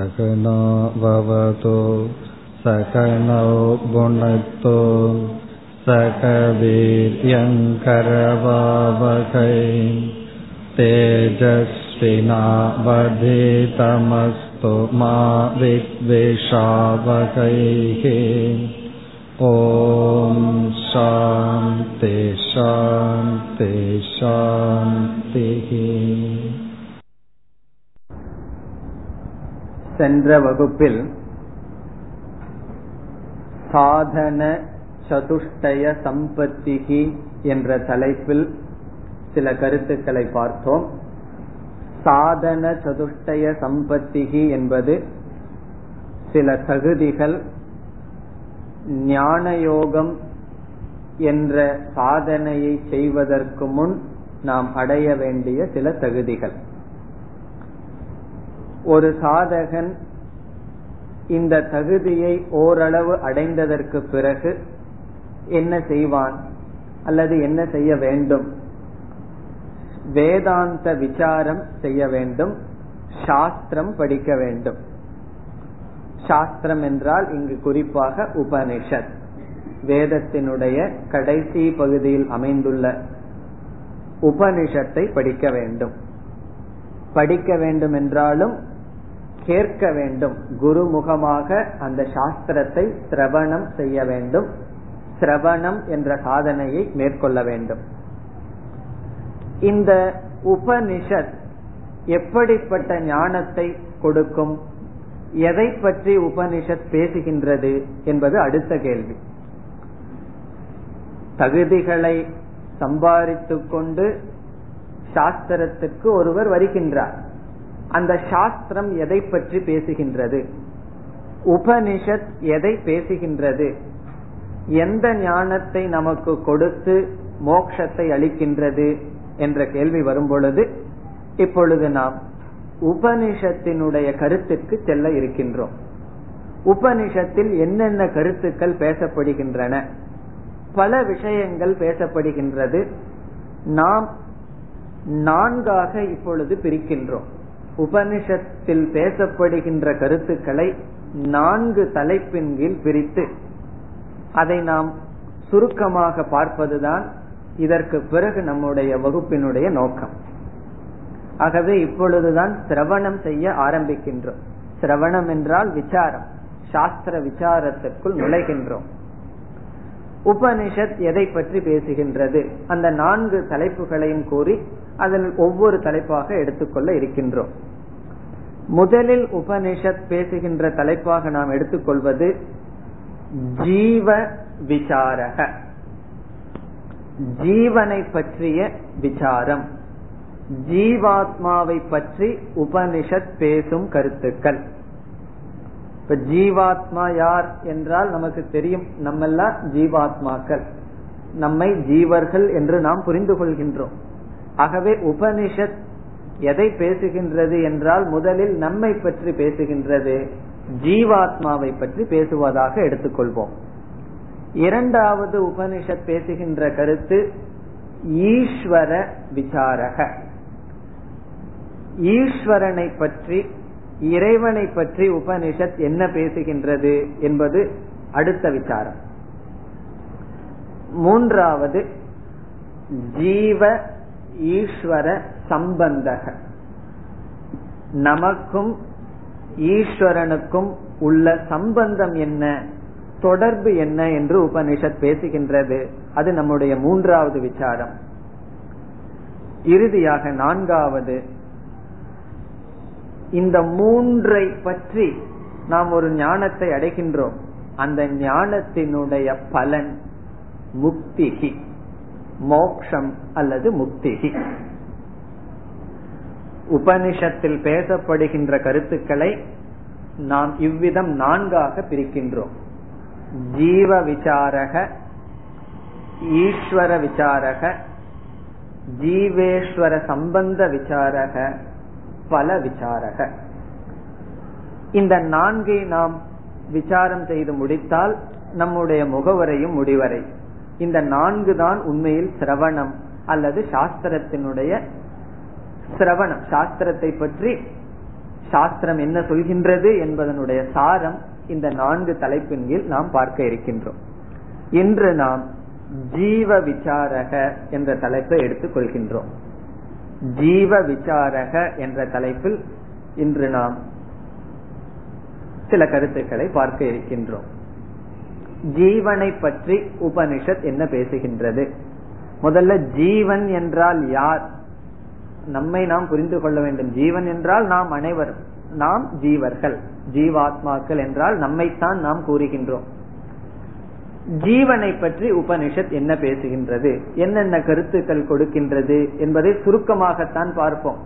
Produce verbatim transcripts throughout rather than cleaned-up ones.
சகனோ பவது சகனோ புனக்து சகவீர்யங்கரவாவகை தேஜஸ்வினாவதீதமஸ்து மா வித்விஷாவகை. ஓம் சாந்தி சாந்தி சாந்தி. சென்ற வகுப்பில் சாதன சதுஷ்டய சம்பத்திகி என்ற தலைப்பில் சில கருத்துக்களை பார்த்தோம். சாதன சதுஷ்டய சம்பத்திகி என்பது சில தகுதிகள் ஞானயோகம் என்ற சாதனையை செய்வதற்கு முன் நாம் அடைய வேண்டிய சில தகுதிகள். ஒரு சாதகன் இந்த தகுதியை ஓரளவு அடைந்ததற்கு பிறகு என்ன செய்வான் அல்லது என்ன செய்ய வேண்டும்? வேதாந்த விசாரம் செய்ய வேண்டும், சாஸ்திரம் படிக்க வேண்டும். சாஸ்திரம் என்றால் இங்கு குறிப்பாக உபனிஷத், வேதத்தினுடைய கடைசி பகுதியில் அமைந்துள்ள உபனிஷத்தை படிக்க வேண்டும். படிக்க வேண்டும் என்றாலும் கேட்க வேண்டும், குருமுகமாக அந்த சாஸ்திரத்தை சிரவணம் செய்ய வேண்டும். சிரவணம் என்ற சாதனையை மேற்கொள்ள வேண்டும். இந்த உபனிஷத் எப்படிப்பட்ட ஞானத்தை கொடுக்கும், எதை பற்றி உபனிஷத் பேசுகின்றது என்பது அடுத்த கேள்வி. தகுதிகளை சம்பாதித்துக் கொண்டு சாஸ்திரத்துக்கு ஒருவர் வருகின்றார். அந்த சாஸ்திரம் எதை பற்றி பேசுகின்றது, உபனிஷத் எதை பேசுகின்றது, எந்த ஞானத்தை நமக்கு கொடுத்து மோட்சத்தை அளிக்கின்றது என்ற கேள்வி வரும் பொழுது இப்பொழுது நாம் உபனிஷத்தினுடைய கருத்துக்கு செல்ல இருக்கின்றோம். உபனிஷத்தில் என்னென்ன கருத்துக்கள் பேசப்படுகின்றன? பல விஷயங்கள் பேசப்படுகின்றது. நாம் நான்காக இப்பொழுது பிரிக்கின்றோம். உபனிஷத்தில் பேசப்படுகின்ற கருத்துக்களை நான்கு தலைப்பின் கீழ் பிரித்து அதை நாம் சுருக்கமாக பார்ப்பதுதான் இதற்கு பிறகு நம்முடைய வகுப்பினுடைய நோக்கம். ஆகவே இப்பொழுதுதான் சிரவணம் செய்ய ஆரம்பிக்கின்றோம். சிரவணம் என்றால் விசாரம், சாஸ்திர விசாரத்திற்குள் நுழைகின்றோம். உபனிஷத் எதை பற்றி பேசுகின்றது, அந்த நான்கு தலைப்புகளையும் கூறி அதன் ஒவ்வொரு தலைப்பாக எடுத்துக்கொள்ள இருக்கின்றோம். முதலில் உபனிஷத் பேசுகின்ற தலைப்பாக நாம் எடுத்துக்கொள்வது ஜீவ விசாரக, ஜீவனை பற்றிய விசாரம், ஜீவாத்மாவை பற்றி உபனிஷத் பேசும் கருத்துக்கள். இப்ப ஜீவாத்மா யார் என்றால் நமக்கு தெரியும், நம்மெல்லாம் ஜீவாத்மாக்கள், நம்மை ஜீவர்கள் என்று நாம் புரிந்து கொள்கின்றோம். ஆகவே உபனிஷத் எதை பேசுகின்றது என்றால் முதலில் நம்மை பற்றி பேசுகின்றது, ஜீவாத்மாவை பற்றி பேசுவதாக எடுத்துக்கொள்வோம். இரண்டாவது உபனிஷத் பேசுகின்ற கருத்து ஈஸ்வர விசாரக, ஈஸ்வரனை பற்றி, இறைவனை பற்றி உபனிஷத் என்ன பேசுகின்றது என்பது அடுத்த விசாரம். மூன்றாவது ஜீவ ஈஸ்வர சம்பந்தக, நமக்கும் ஈஸ்வரனுக்கும் உள்ள சம்பந்தம் என்ன, தொடர்பு என்ன என்று உபனிஷத் பேசுகின்றது. அது நம்முடைய மூன்றாவது விசாரம். இறுதியாக நான்காவது, இந்த மூன்றை பற்றி நாம் ஒரு ஞானத்தை அடைகின்றோம், அந்த ஞானத்தினுடைய பலன் முக்திகி, மோக்ஷம் அல்லது முக்திகி. உபனிஷத்தில் பேசப்படுகின்ற கருத்துக்களை நாம் இவ்விதம் நான்காக பிரிக்கின்றோம். ஜீவ விசாரக, ஈஸ்வர விசாரக, ஜீவேஸ்வர சம்பந்த விசாரக, பல விசாரக. இந்த நான்கை நாம் விசாரம் செய்து முடித்தால் நம்முடைய முகவரையும் முடிவரை இந்த நான்கு தான் உண்மையில் சிரவணம் அல்லது சாஸ்திரத்தினுடைய சிரவணம், சாஸ்திரத்தை பற்றி சாஸ்திரம் என்ன சொல்கின்றது என்பதனுடைய சாரம் இந்த நான்கு தலைப்பின் கீழ் நாம் பார்க்க இருக்கின்றோம். இன்று நாம் ஜீவ விசாரக என்ற தலைப்பை எடுத்துக் கொள்கின்றோம். ஜீவ விசாரக என்ற தலைப்பில் இன்று நாம் சில கருத்துக்களை பார்க்க இருக்கின்றோம். ஜீவனை பற்றி உபனிஷத் என்ன பேசுகின்றது? முதல்ல ஜீவன் என்றால் யார்? நம்மை நாம் புரிந்து கொள்ள வேண்டும். ஜீவன் என்றால் நாம் அனைவரும், நாம் ஜீவர்கள், ஜீவாத்மாக்கள் என்றால் நம்மைத்தான் நாம் கூறுகின்றோம். ஜீவனை பற்றி உபனிஷத் என்ன பேசுகின்றது, என்னென்ன கருத்துக்கள் கொடுக்கின்றது என்பதை சுருக்கமாகத்தான் பார்ப்போம்.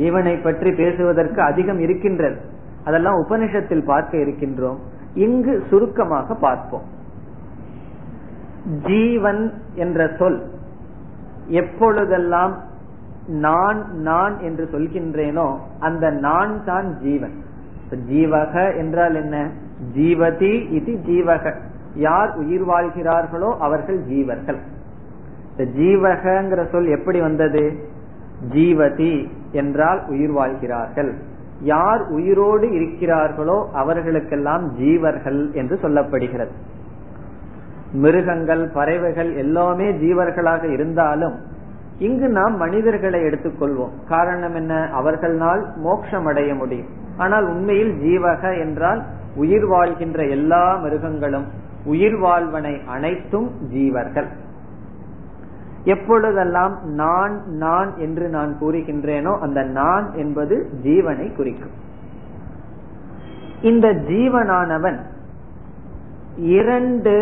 ஜீவனை பற்றி பேசுவதற்கு அதிகம் இருக்கின்றது, அதெல்லாம் உபனிஷத்தில் பார்க்க இருக்கின்றோம். இங்கு சுருக்கமாக பார்ப்போம். ஜீவன் என்ற சொல் எப்பொழுதெல்லாம் நான் நான் என்று சொல்கின்றேனோ அந்த நான் தான் ஜீவன். ஜீவக என்றால் என்ன? ஜீவதி இது ஜீவக, யார் உயிர் வாழ்கிறார்களோ அவர்கள் ஜீவர்கள். ஜீவகங்கிற சொல் எப்படி வந்தது? ஜீவதி என்றால் உயிர் வாழ்கிறார்கள், யார் உயிரோடு இருக்கிறார்களோ அவர்களுக்கெல்லாம் ஜீவர்கள் என்று சொல்லப்படுகிறது. மிருகங்கள், பறவைகள் எல்லாமே ஜீவர்களாக இருந்தாலும் இங்கு நாம் மனிதர்களை எடுத்துக்கொள்வோம். காரணம் என்ன? அவர்களால் மோட்சம் அடைய முடியும். ஆனால் உண்மையில் ஜீவக என்றால் உயிர் வாழ்கின்ற எல்லா மிருகங்களும், உயிர் வாழ்வனை அனைத்தும் ஜீவர்கள். எப்பொழுதெல்லாம் நான் நான் என்று நான் கூறுகின்றேனோ அந்த நான் என்பது ஜீவனை குறிக்கும். இந்த ஜீவனானவன் இரண்டு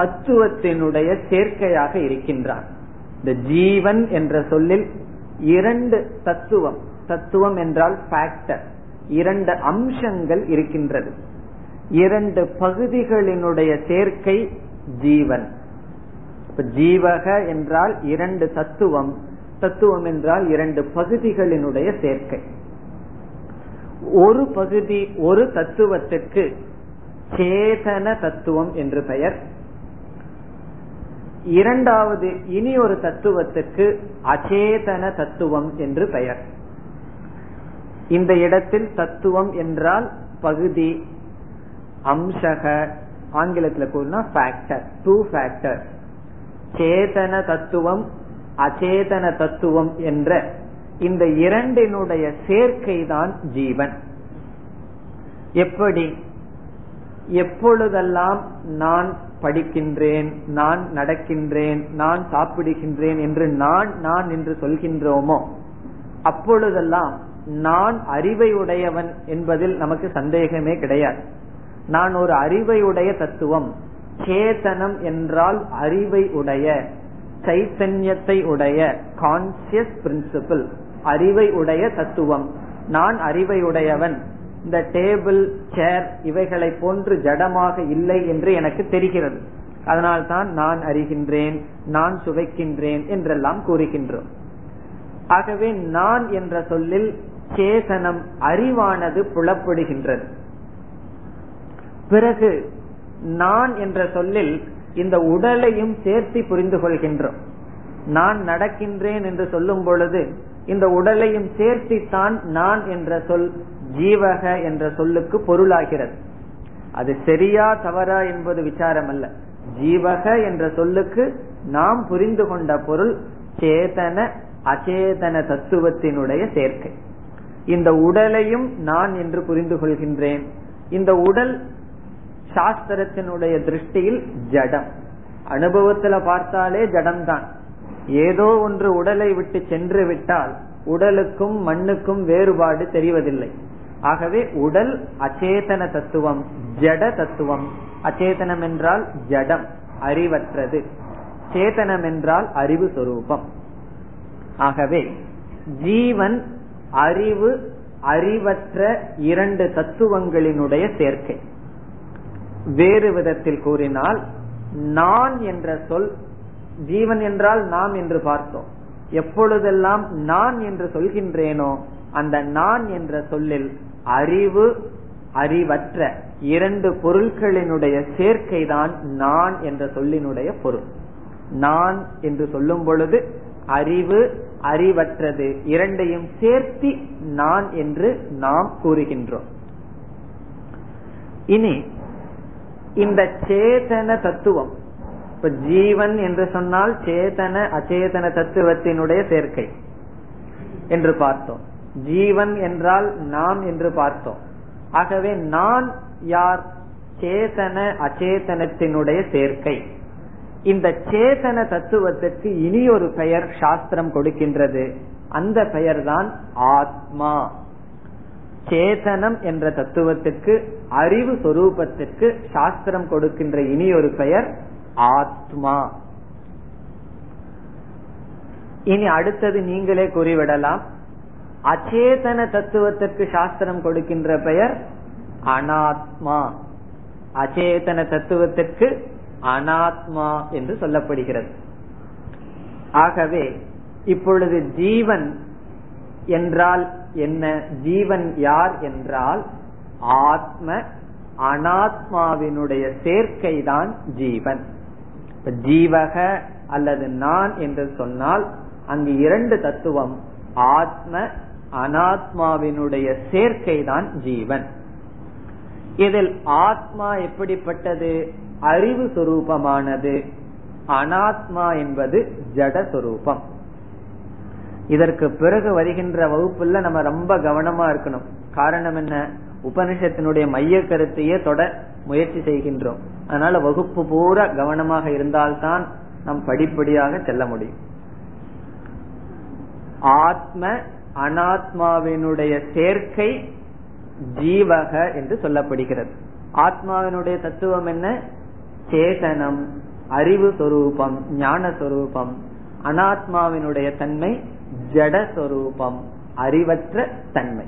தத்துவத்தினுடைய சேர்க்கையாக இருக்கின்றான். இந்த ஜீவன் என்ற சொல்லில் இரண்டு தத்துவம், தத்துவம் என்றால் ஃபேக்டர், இரண்டு அம்சங்கள் இருக்கின்றது. இரண்டு பகுதிகளினுடைய சேர்க்கை ஜீவன். ஜீவக என்றால் இரண்டு தத்துவம், தத்துவம் என்றால் இரண்டு பகுதிகளினுடைய சேர்க்கை. ஒரு பகுதி, ஒரு தத்துவத்துக்கு சேதன தத்துவம் என்று பெயர். இரண்டாவது இனி ஒரு தத்துவத்துக்கு அச்சேதன தத்துவம் என்று பெயர். இந்த இடத்தில் தத்துவம் என்றால் பகுதி, அம்சக ஆங்கிலத்தில் கூறினா ஃபேக்டர், டூ ஃபேக்டர். சேதன தத்துவம், அச்சேதன தத்துவம் என்ற இந்த இரண்டினுடைய சேர்க்கை தான் ஜீவன். எப்படி? எப்பொழுதெல்லாம் நான் படிக்கின்றேன், நான் நடக்கின்றேன், நான் சாப்பிடுகின்றேன் என்று நான் நான் என்று சொல்கின்றோமோ அப்பொழுதெல்லாம் நான் அறிவை உடையவன் என்பதில் நமக்கு சந்தேகமே கிடையாது. நான் ஒரு அறிவையுடைய தத்துவம். சேதனம் என்றால் அறிவை உடைய, சைத்தன்யத்தை உடைய, கான்சியஸ் பிரின்சிபிள், அறிவை உடைய தத்துவம். நான் அறிவை உடையவன். இந்த டேபிள், சேர் இவைகளை போன்று ஜடமாக இல்லை என்று எனக்கு தெரிகிறது. அதனால்தான் நான் அறிகின்றேன், நான் சுவைக்கின்றேன் என்றெல்லாம் கூறுகின்றோம். ஆகவே நான் என்ற சொல்லில் சேதனம், அறிவானது புலப்படுகின்றது. பிறகு நான் என்ற சொல்லில் இந்த உடலையும் சேர்த்து புரிந்து கொள்கின்றோம். நான் நடக்கின்றேன் என்று சொல்லும் பொழுது இந்த உடலையும் சேர்த்தித்தான் நான் என்ற சொல் ஜீவக என்ற சொல்லுக்கு பொருளாகிறது. அது சரியா தவறா என்பது விசாரம் அல்ல. ஜீவக என்ற சொல்லுக்கு நாம் புரிந்து கொண்ட பொருள் சேதன அச்சேதன தத்துவத்தினுடைய சேர்க்கை. இந்த உடலையும் நான் என்று புரிந்து கொள்கின்றேன். இந்த உடல் சாஸ்திரத்தினுடைய திருஷ்டியில் ஜடம், அனுபவத்துல பார்த்தாலே ஜடம்தான். ஏதோ ஒன்று உடலை விட்டு சென்று விட்டால் உடலுக்கும் மண்ணுக்கும் வேறுபாடு தெரிவதில்லை. ஆகவே உடல் அச்சேதன தத்துவம், ஜட தத்துவம். அச்சேதனம் என்றால் ஜடம், அறிவற்றது. சேதனம் என்றால் அறிவு சொரூபம். ஆகவே ஜீவன் அறிவு, அறிவற்ற இரண்டு தத்துவங்களினுடைய சேர்க்கை. வேறு விதத்தில் கூறினால் நான் என்ற சொல், ஜீவன் என்றால் நாம் என்று பார்த்தோம். எப்பொழுதெல்லாம் நான் என்று சொல்கின்றேனோ அந்த நான் என்ற சொல்லில் அறிவு, அறிவற்ற இரண்டு பொருட்களினுடைய சேர்க்கை தான் நான் என்ற சொல்லினுடைய பொருள். நான் என்று சொல்லும் பொழுது அறிவு, அறிவற்றது இரண்டையும் சேர்த்து நான் என்று நாம் கூறுகின்றோம். இனி இந்த சேதன தத்துவம், இப்ப ஜீவன் என்று சொன்னால் சேதன அச்சேதன தத்துவத்தினுடைய சேர்க்கை என்று பார்த்தோம். ஜீவன் என்றால் நாம் என்று பார்த்தோம். ஆகவே நான் யார்? சேதன அச்சேதனத்தினுடைய சேர்க்கை. இந்த சேதன தத்துவத்திற்கு இனி ஒரு பெயர் சாஸ்திரம் கொடுக்கின்றது. அந்த பெயர் தான் ஆத்மா. சேதனம் என்ற தத்துவத்துக்கு, அறிவு சொரூபத்திற்கு சாஸ்திரம் கொடுக்கின்ற இனி ஒரு பெயர் ஆத்மா. இனி அடுத்தது நீங்களே கூறிவிடலாம். அச்சேதன தத்துவத்திற்கு சாஸ்திரம் கொடுக்கின்ற பெயர் அனாத்மா. அச்சேதன தத்துவத்திற்கு அனாத்மா என்று சொல்லப்படுகிறது. ஆகவே இப்பொழுது ஜீவன் என்றால் என்ன? ஜீவன் யார் என்றால் ஆத்ம அனாத்மாவினுடைய சேர்க்கைதான் ஜீவன். ஜீவக அல்லது நான் என்று சொன்னால் அங்கு இரண்டு தத்துவம், ஆத்ம அனாத்மாவினுடைய சேர்க்கைதான் ஜீவன். இதில் ஆத்மா எப்படிப்பட்டது? அறிவு சொரூபமானது. அனாத்மா என்பது ஜட சொரூபம். இதற்கு பிறகு வருகின்ற வகுப்புல நம்ம ரொம்ப கவனமா இருக்கணும். காரணம் என்ன? உபனிஷத்தினுடைய மைய கருத்தையே தொட முயற்சி செய்கின்றோம். அதனால வகுப்பு பூரா கவனமாக இருந்தால்தான் நாம் படிப்படியாக செல்ல முடியும். ஆத்ம அனாத்மாவினுடைய சேர்க்கை ஜீவக என்று சொல்லப்படுகிறது. ஆத்மாவினுடைய தத்துவம் என்ன? சேதனம், அறிவு சொரூபம், ஞான சொரூபம். அனாத்மாவினுடைய தன்மை ஜட சொரூபம், அறிவற்ற தன்மை.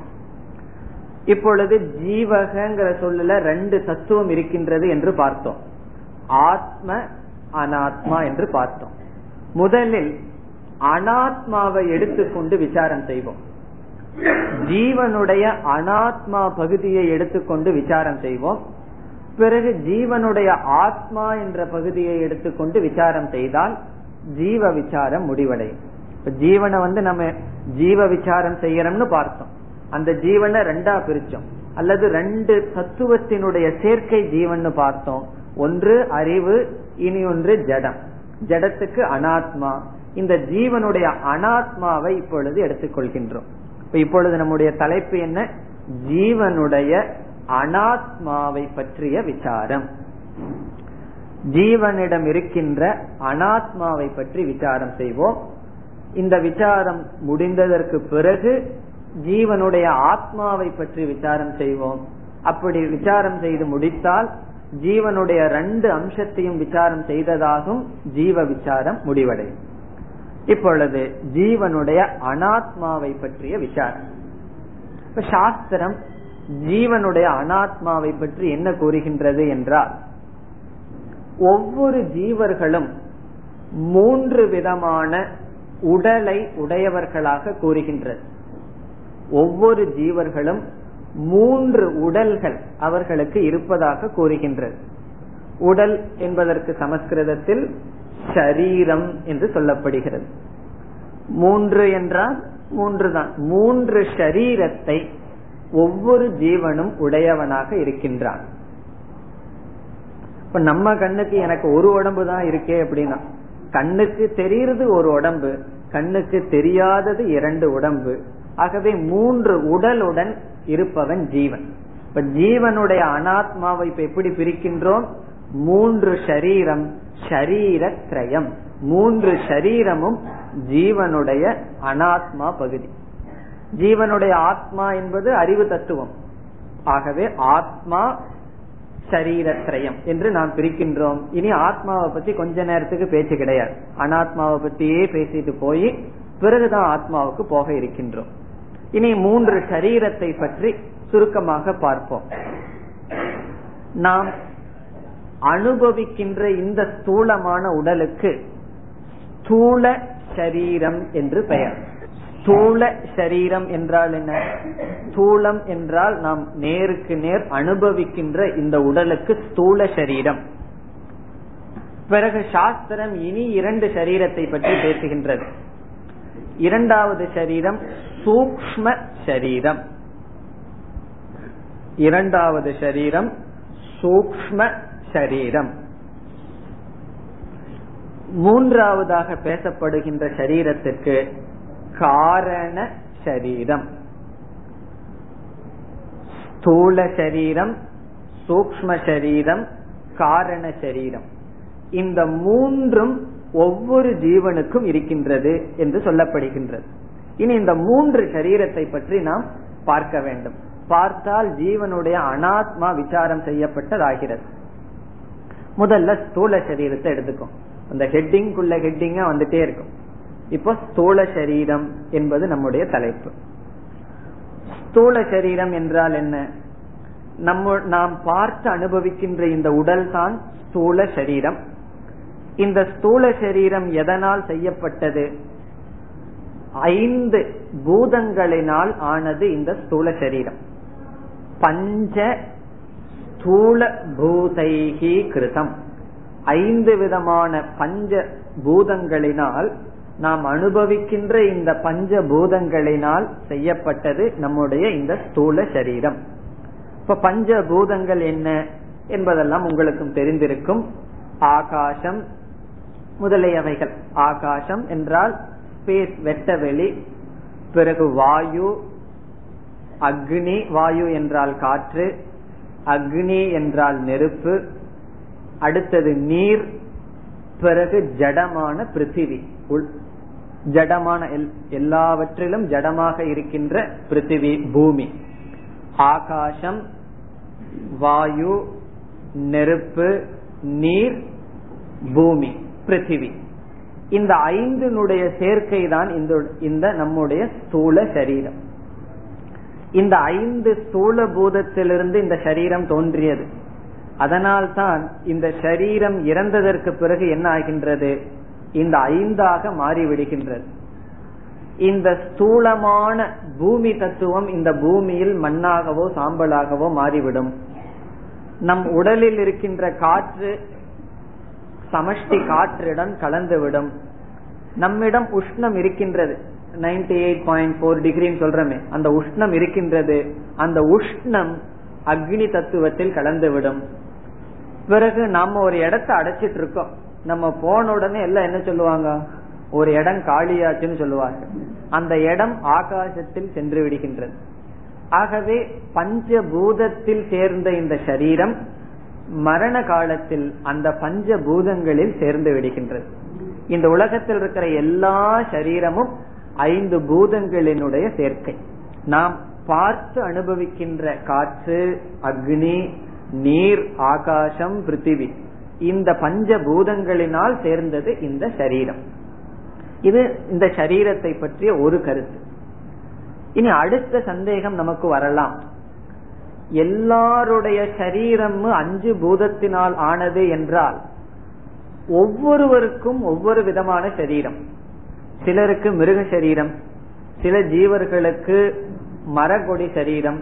இப்பொழுது ஜீவகங்கிற சொல்லுல ரெண்டு தத்துவம் இருக்கின்றது என்று பார்த்தோம். ஆத்ம அனாத்மா என்று பார்த்தோம். முதலில் அனாத்மாவை எடுத்துக்கொண்டு விசாரம் செய்வோம். ஜீவனுடைய அனாத்மா பகுதியை எடுத்துக்கொண்டு விசாரம் செய்வோம். பிறகு ஜீவனுடைய ஆத்மா என்ற பகுதியை எடுத்துக்கொண்டு விசாரம் செய்தால் ஜீவ விசாரம் முடிவடையும். ஜீவனை வந்து நம்ம ஜீவ விசாரம் செய்யறோம்னு பார்த்தோம். அந்த ஜீவனை ரெண்டா பிரிச்சோம், அல்லது ரெண்டு தத்துவத்தினுடைய சேர்க்கை ஜீவன் பார்த்தோம். ஒன்று அறிவு, இனி ஒன்று ஜடம். ஜடத்துக்கு அனாத்மா. இந்த ஜீவனுடைய அனாத்மாவை இப்பொழுது எடுத்துக்கொள்கின்றோம். இப்பொழுது நம்முடைய தலைப்பு என்ன? ஜீவனுடைய அனாத்மாவை பற்றிய விசாரம். ஜீவனிடம் இருக்கின்ற அனாத்மாவை பற்றி விசாரம் செய்வோம். இந்த விசாரம் முடிந்ததற்கு பிறகு ஜீவனுடைய ஆத்மாவை பற்றி விசாரம் செய்வோம். அப்படி விசாரம் செய்து முடித்தால் ஜீவனுடைய ரெண்டு அம்சத்தையும் விசாரம் செய்ததாகும். ஜீவ விசாரம் முடிவடையும். இப்பொழுது ஜீவனுடைய அனாத்மாவை பற்றிய விசாரம். இப்ப சாஸ்திரம் ஜீவனுடைய அனாத்மாவை பற்றி என்ன கூறுகின்றது என்றால், ஒவ்வொரு ஜீவர்களும் மூன்று விதமான உடலை உடையவர்களாக கூறுகின்றது. ஒவ்வொரு ஜீவர்களும் மூன்று உடல்கள் அவர்களுக்கு இருப்பதாக கூறுகின்றது. உடல் என்பதற்கு சமஸ்கிருதத்தில் சரீரம் என்று சொல்லப்படுகிறது. மூன்று என்றால் மூன்று தான். மூன்று ஷரீரத்தை ஒவ்வொரு ஜீவனும் உடையவனாக இருக்கின்றான். இப்ப நம்ம கண்ணுக்கு எனக்கு ஒரு உடம்பு தான் இருக்கே அப்படின்னா, கண்ணுக்கு தெரியுறது ஒரு உடம்பு, கண்ணுக்கு தெரியாதது இரண்டு உடம்பு. ஆகவே மூன்று உடலுடன் இருப்பவன் ஜீவன். இப்ப ஜீவனுடைய அனாத்மாவை இப்ப எப்படி பிரிக்கின்றோம்? மூன்று ஷரீரம், ஷரீர திரயம். மூன்று ஷரீரமும் ஜீவனுடைய அனாத்மா பகுதி. ஜீவனுடைய ஆத்மா என்பது அறிவு தத்துவம். ஆகவே ஆத்மா ஷரீர திரயம் என்று நாம் பிரிக்கின்றோம். இனி ஆத்மாவை பத்தி கொஞ்ச நேரத்துக்கு பேச்சு கிடையாது. அனாத்மாவை பத்தியே பேசிட்டு போய் பிறகுதான் ஆத்மாவுக்கு போக இருக்கின்றோம். இனி மூன்று ஷரீரத்தை பற்றி சுருக்கமாக பார்ப்போம். நாம் அனுபவிக்கின்ற இந்த ஸ்தூலமான உடலுக்கு ஸ்தூல சரீரம் என்று பெயர். ஸ்தூல சரீரம் என்றால் என்ன? ஸ்தூலம் என்றால் நாம் நேருக்கு நேர் அனுபவிக்கின்ற இந்த உடலுக்கு ஸ்தூல சரீரம். பிறகு சாஸ்திரம் இனி இரண்டு சரீரத்தை பற்றி பேசுகின்றது. இரண்டாவது சரீரம் சூக்ஷ்ம சரீரம். இரண்டாவது சரீரம் சூக்ஷ்ம சரீரம். மூன்றாவதாக பேசப்படுகின்ற சரீரத்திற்கு காரண சரீரம். ஸ்தூல சரீரம், சூக்ஷ்ம சரீரம், காரண சரீரம், இந்த மூன்றும் ஒவ்வொரு ஜீவனுக்கும் இருக்கின்றது என்று சொல்லப்படுகின்றது. இனி இந்த மூன்று சரீரத்தை பற்றி நாம் பார்க்க வேண்டும். பார்த்தால் ஜீவனுடைய அனாத்மா விசாரம் செய்யப்பட்டதாகிறது. முதல்ல ஸ்தூல சரீரத்தை எடுத்துக்கும். அந்த ஹெட்டிங்குள்ள ஹெட்டிங்கா வந்துட்டே இருக்கும். இப்போ ஸ்தூல சரீரம் என்பது நம்முடைய தலைப்பு. ஸ்தூல சரீரம் என்றால் என்ன? நம்ம நாம் பார்த்து அனுபவிக்கின்ற இந்த உடல் தான் ஸ்தூல சரீரம். இந்த ஸ்தூல சரீரம் எதனால் செய்யப்பட்டது? ஐந்து பூதங்களினால் ஆனது இந்த ஸ்தூல சரீரம். பஞ்ச ஸ்தூல பூதைஹி கிருதம். ஐந்து விதமான பஞ்ச பூதங்களினால் நாம் அனுபவிக்கின்ற இந்த பஞ்ச பூதங்களினால் செய்யப்பட்டது நம்முடைய இந்த ஸ்தூல சரீரம். இப்ப பஞ்ச பூதங்கள் என்ன என்பதெல்லாம் உங்களுக்கும் தெரிந்திருக்கும். ஆகாசம் முதலியவைகள். ஆகாசம் என்றால் ஸ்பேஸ், வெட்டவெளி. பிறகு வாயு, அக்னி. வாயு என்றால் காற்று, அக்னி என்றால் நெருப்பு. அடுத்தது நீர், பிறகு ஜடமான பிருத்திவி. ஜடமான எல்லாவற்றிலும் ஜடமாக இருக்கின்ற பிருத்திவி, பூமி. ஆகாசம், வாயு, நெருப்பு, நீர், பூமி, பிருத்திவி. இந்த ஐந்தினுடைய சேர்க்கை தான் இந்த நம்முடைய ஸ்தூல சரீரம். இந்த ஐந்து ஸ்தூல பூதத்திலிருந்து இந்த சரீரம் தோன்றியது. அதனால்தான் இந்த சரீரம் இறந்ததற்கு பிறகு என்ன ஆகின்றது? இந்த ஐந்தாக மாறிவிடுகின்றது. இந்த ஸ்தூலமான பூமி தத்துவம் இந்த பூமியில் மண்ணாகவோ சாம்பலாகவோ மாறிவிடும். நம் உடலில் இருக்கின்ற காற்று சமஷ்டி காற்றுடன் கலந்துவிடும். நம்மிடம் உஷ்ணம் இருக்கின்றது, நைன்டி எயிட் பாயிண்ட் போர் டிகிரின்னு சொல்றமே, அந்த உஷ்ணம் இருக்கின்றது. அந்த உஷ்ணம் அக்னி தத்துவத்தில் கலந்துவிடும். பிறகு நாம ஒரு இடத்தை அடைச்சிட்டு இருக்கோம். நம்ம போன உடனே எல்லாம் என்ன சொல்லுவாங்க? ஒரு இடம் காலியாச்சுன்னு சொல்லுவாங்க. அந்த இடம் ஆகாசத்தில் சென்று விடுகின்றது. ஆகவே பஞ்சபூதத்தில் சேர்ந்த இந்த சரீரம் மரண காலத்தில் அந்த பஞ்ச பூதங்களில் சேர்ந்து விடுகின்றது. இந்த உலகத்தில் இருக்கிற எல்லா சரீரமும் ஐந்து பூதங்களினுடைய சேர்க்கை. நாம் பார்த்து அனுபவிக்கின்ற காற்று, அக்னி, நீர், ஆகாசம், பிருத்திவி, இந்த பஞ்ச பூதங்களினால் சேர்ந்தது இந்த சரீரம். இது இந்த சரீரத்தை பற்றிய ஒரு கருத்து. இனி அடுத்த சந்தேகம் நமக்கு வரலாம். எல்லாருடைய சரீரம் அஞ்சு பூதத்தினால் ஆனது என்றால் ஒவ்வொருவருக்கும் ஒவ்வொரு விதமான சரீரம். சிலருக்கு மிருக சரீரம், சில ஜீவர்களுக்கு மரகொடி சரீரம்,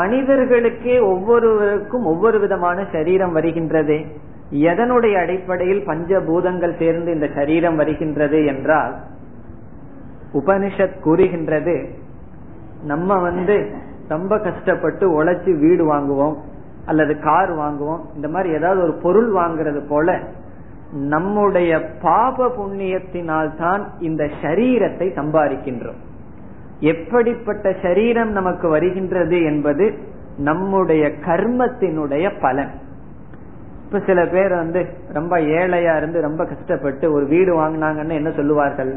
மனிதர்களுக்கே ஒவ்வொருவருக்கும் ஒவ்வொரு விதமான சரீரம் வருகின்றது. எதனுடைய அடிப்படையில் பஞ்சபூதங்கள் சேர்ந்து இந்த சரீரம் வருகின்றது என்றால், உபனிஷத் கூறுகின்றது, நம்ம வந்து ரொம்ப கஷ்டப்பட்டு உழைச்சி வீடு வாங்குவோம் அல்லது கார் வாங்குவோம், இந்த மாதிரி ஏதாவது ஒரு பொருள் வாங்குறது போல நம்முடைய பாப புண்ணியத்தினால் தான் இந்த சரீரத்தை சம்பாதிக்கின்றோம். எப்படிப்பட்ட சரீரம் நமக்கு வருகின்றது என்பது நம்முடைய கர்மத்தினுடைய பலன். இப்ப சில பேர் வந்து ரொம்ப ஏழையா இருந்து ரொம்ப கஷ்டப்பட்டு ஒரு வீடு வாங்கினாங்கன்னு என்ன சொல்லுவார்கள்?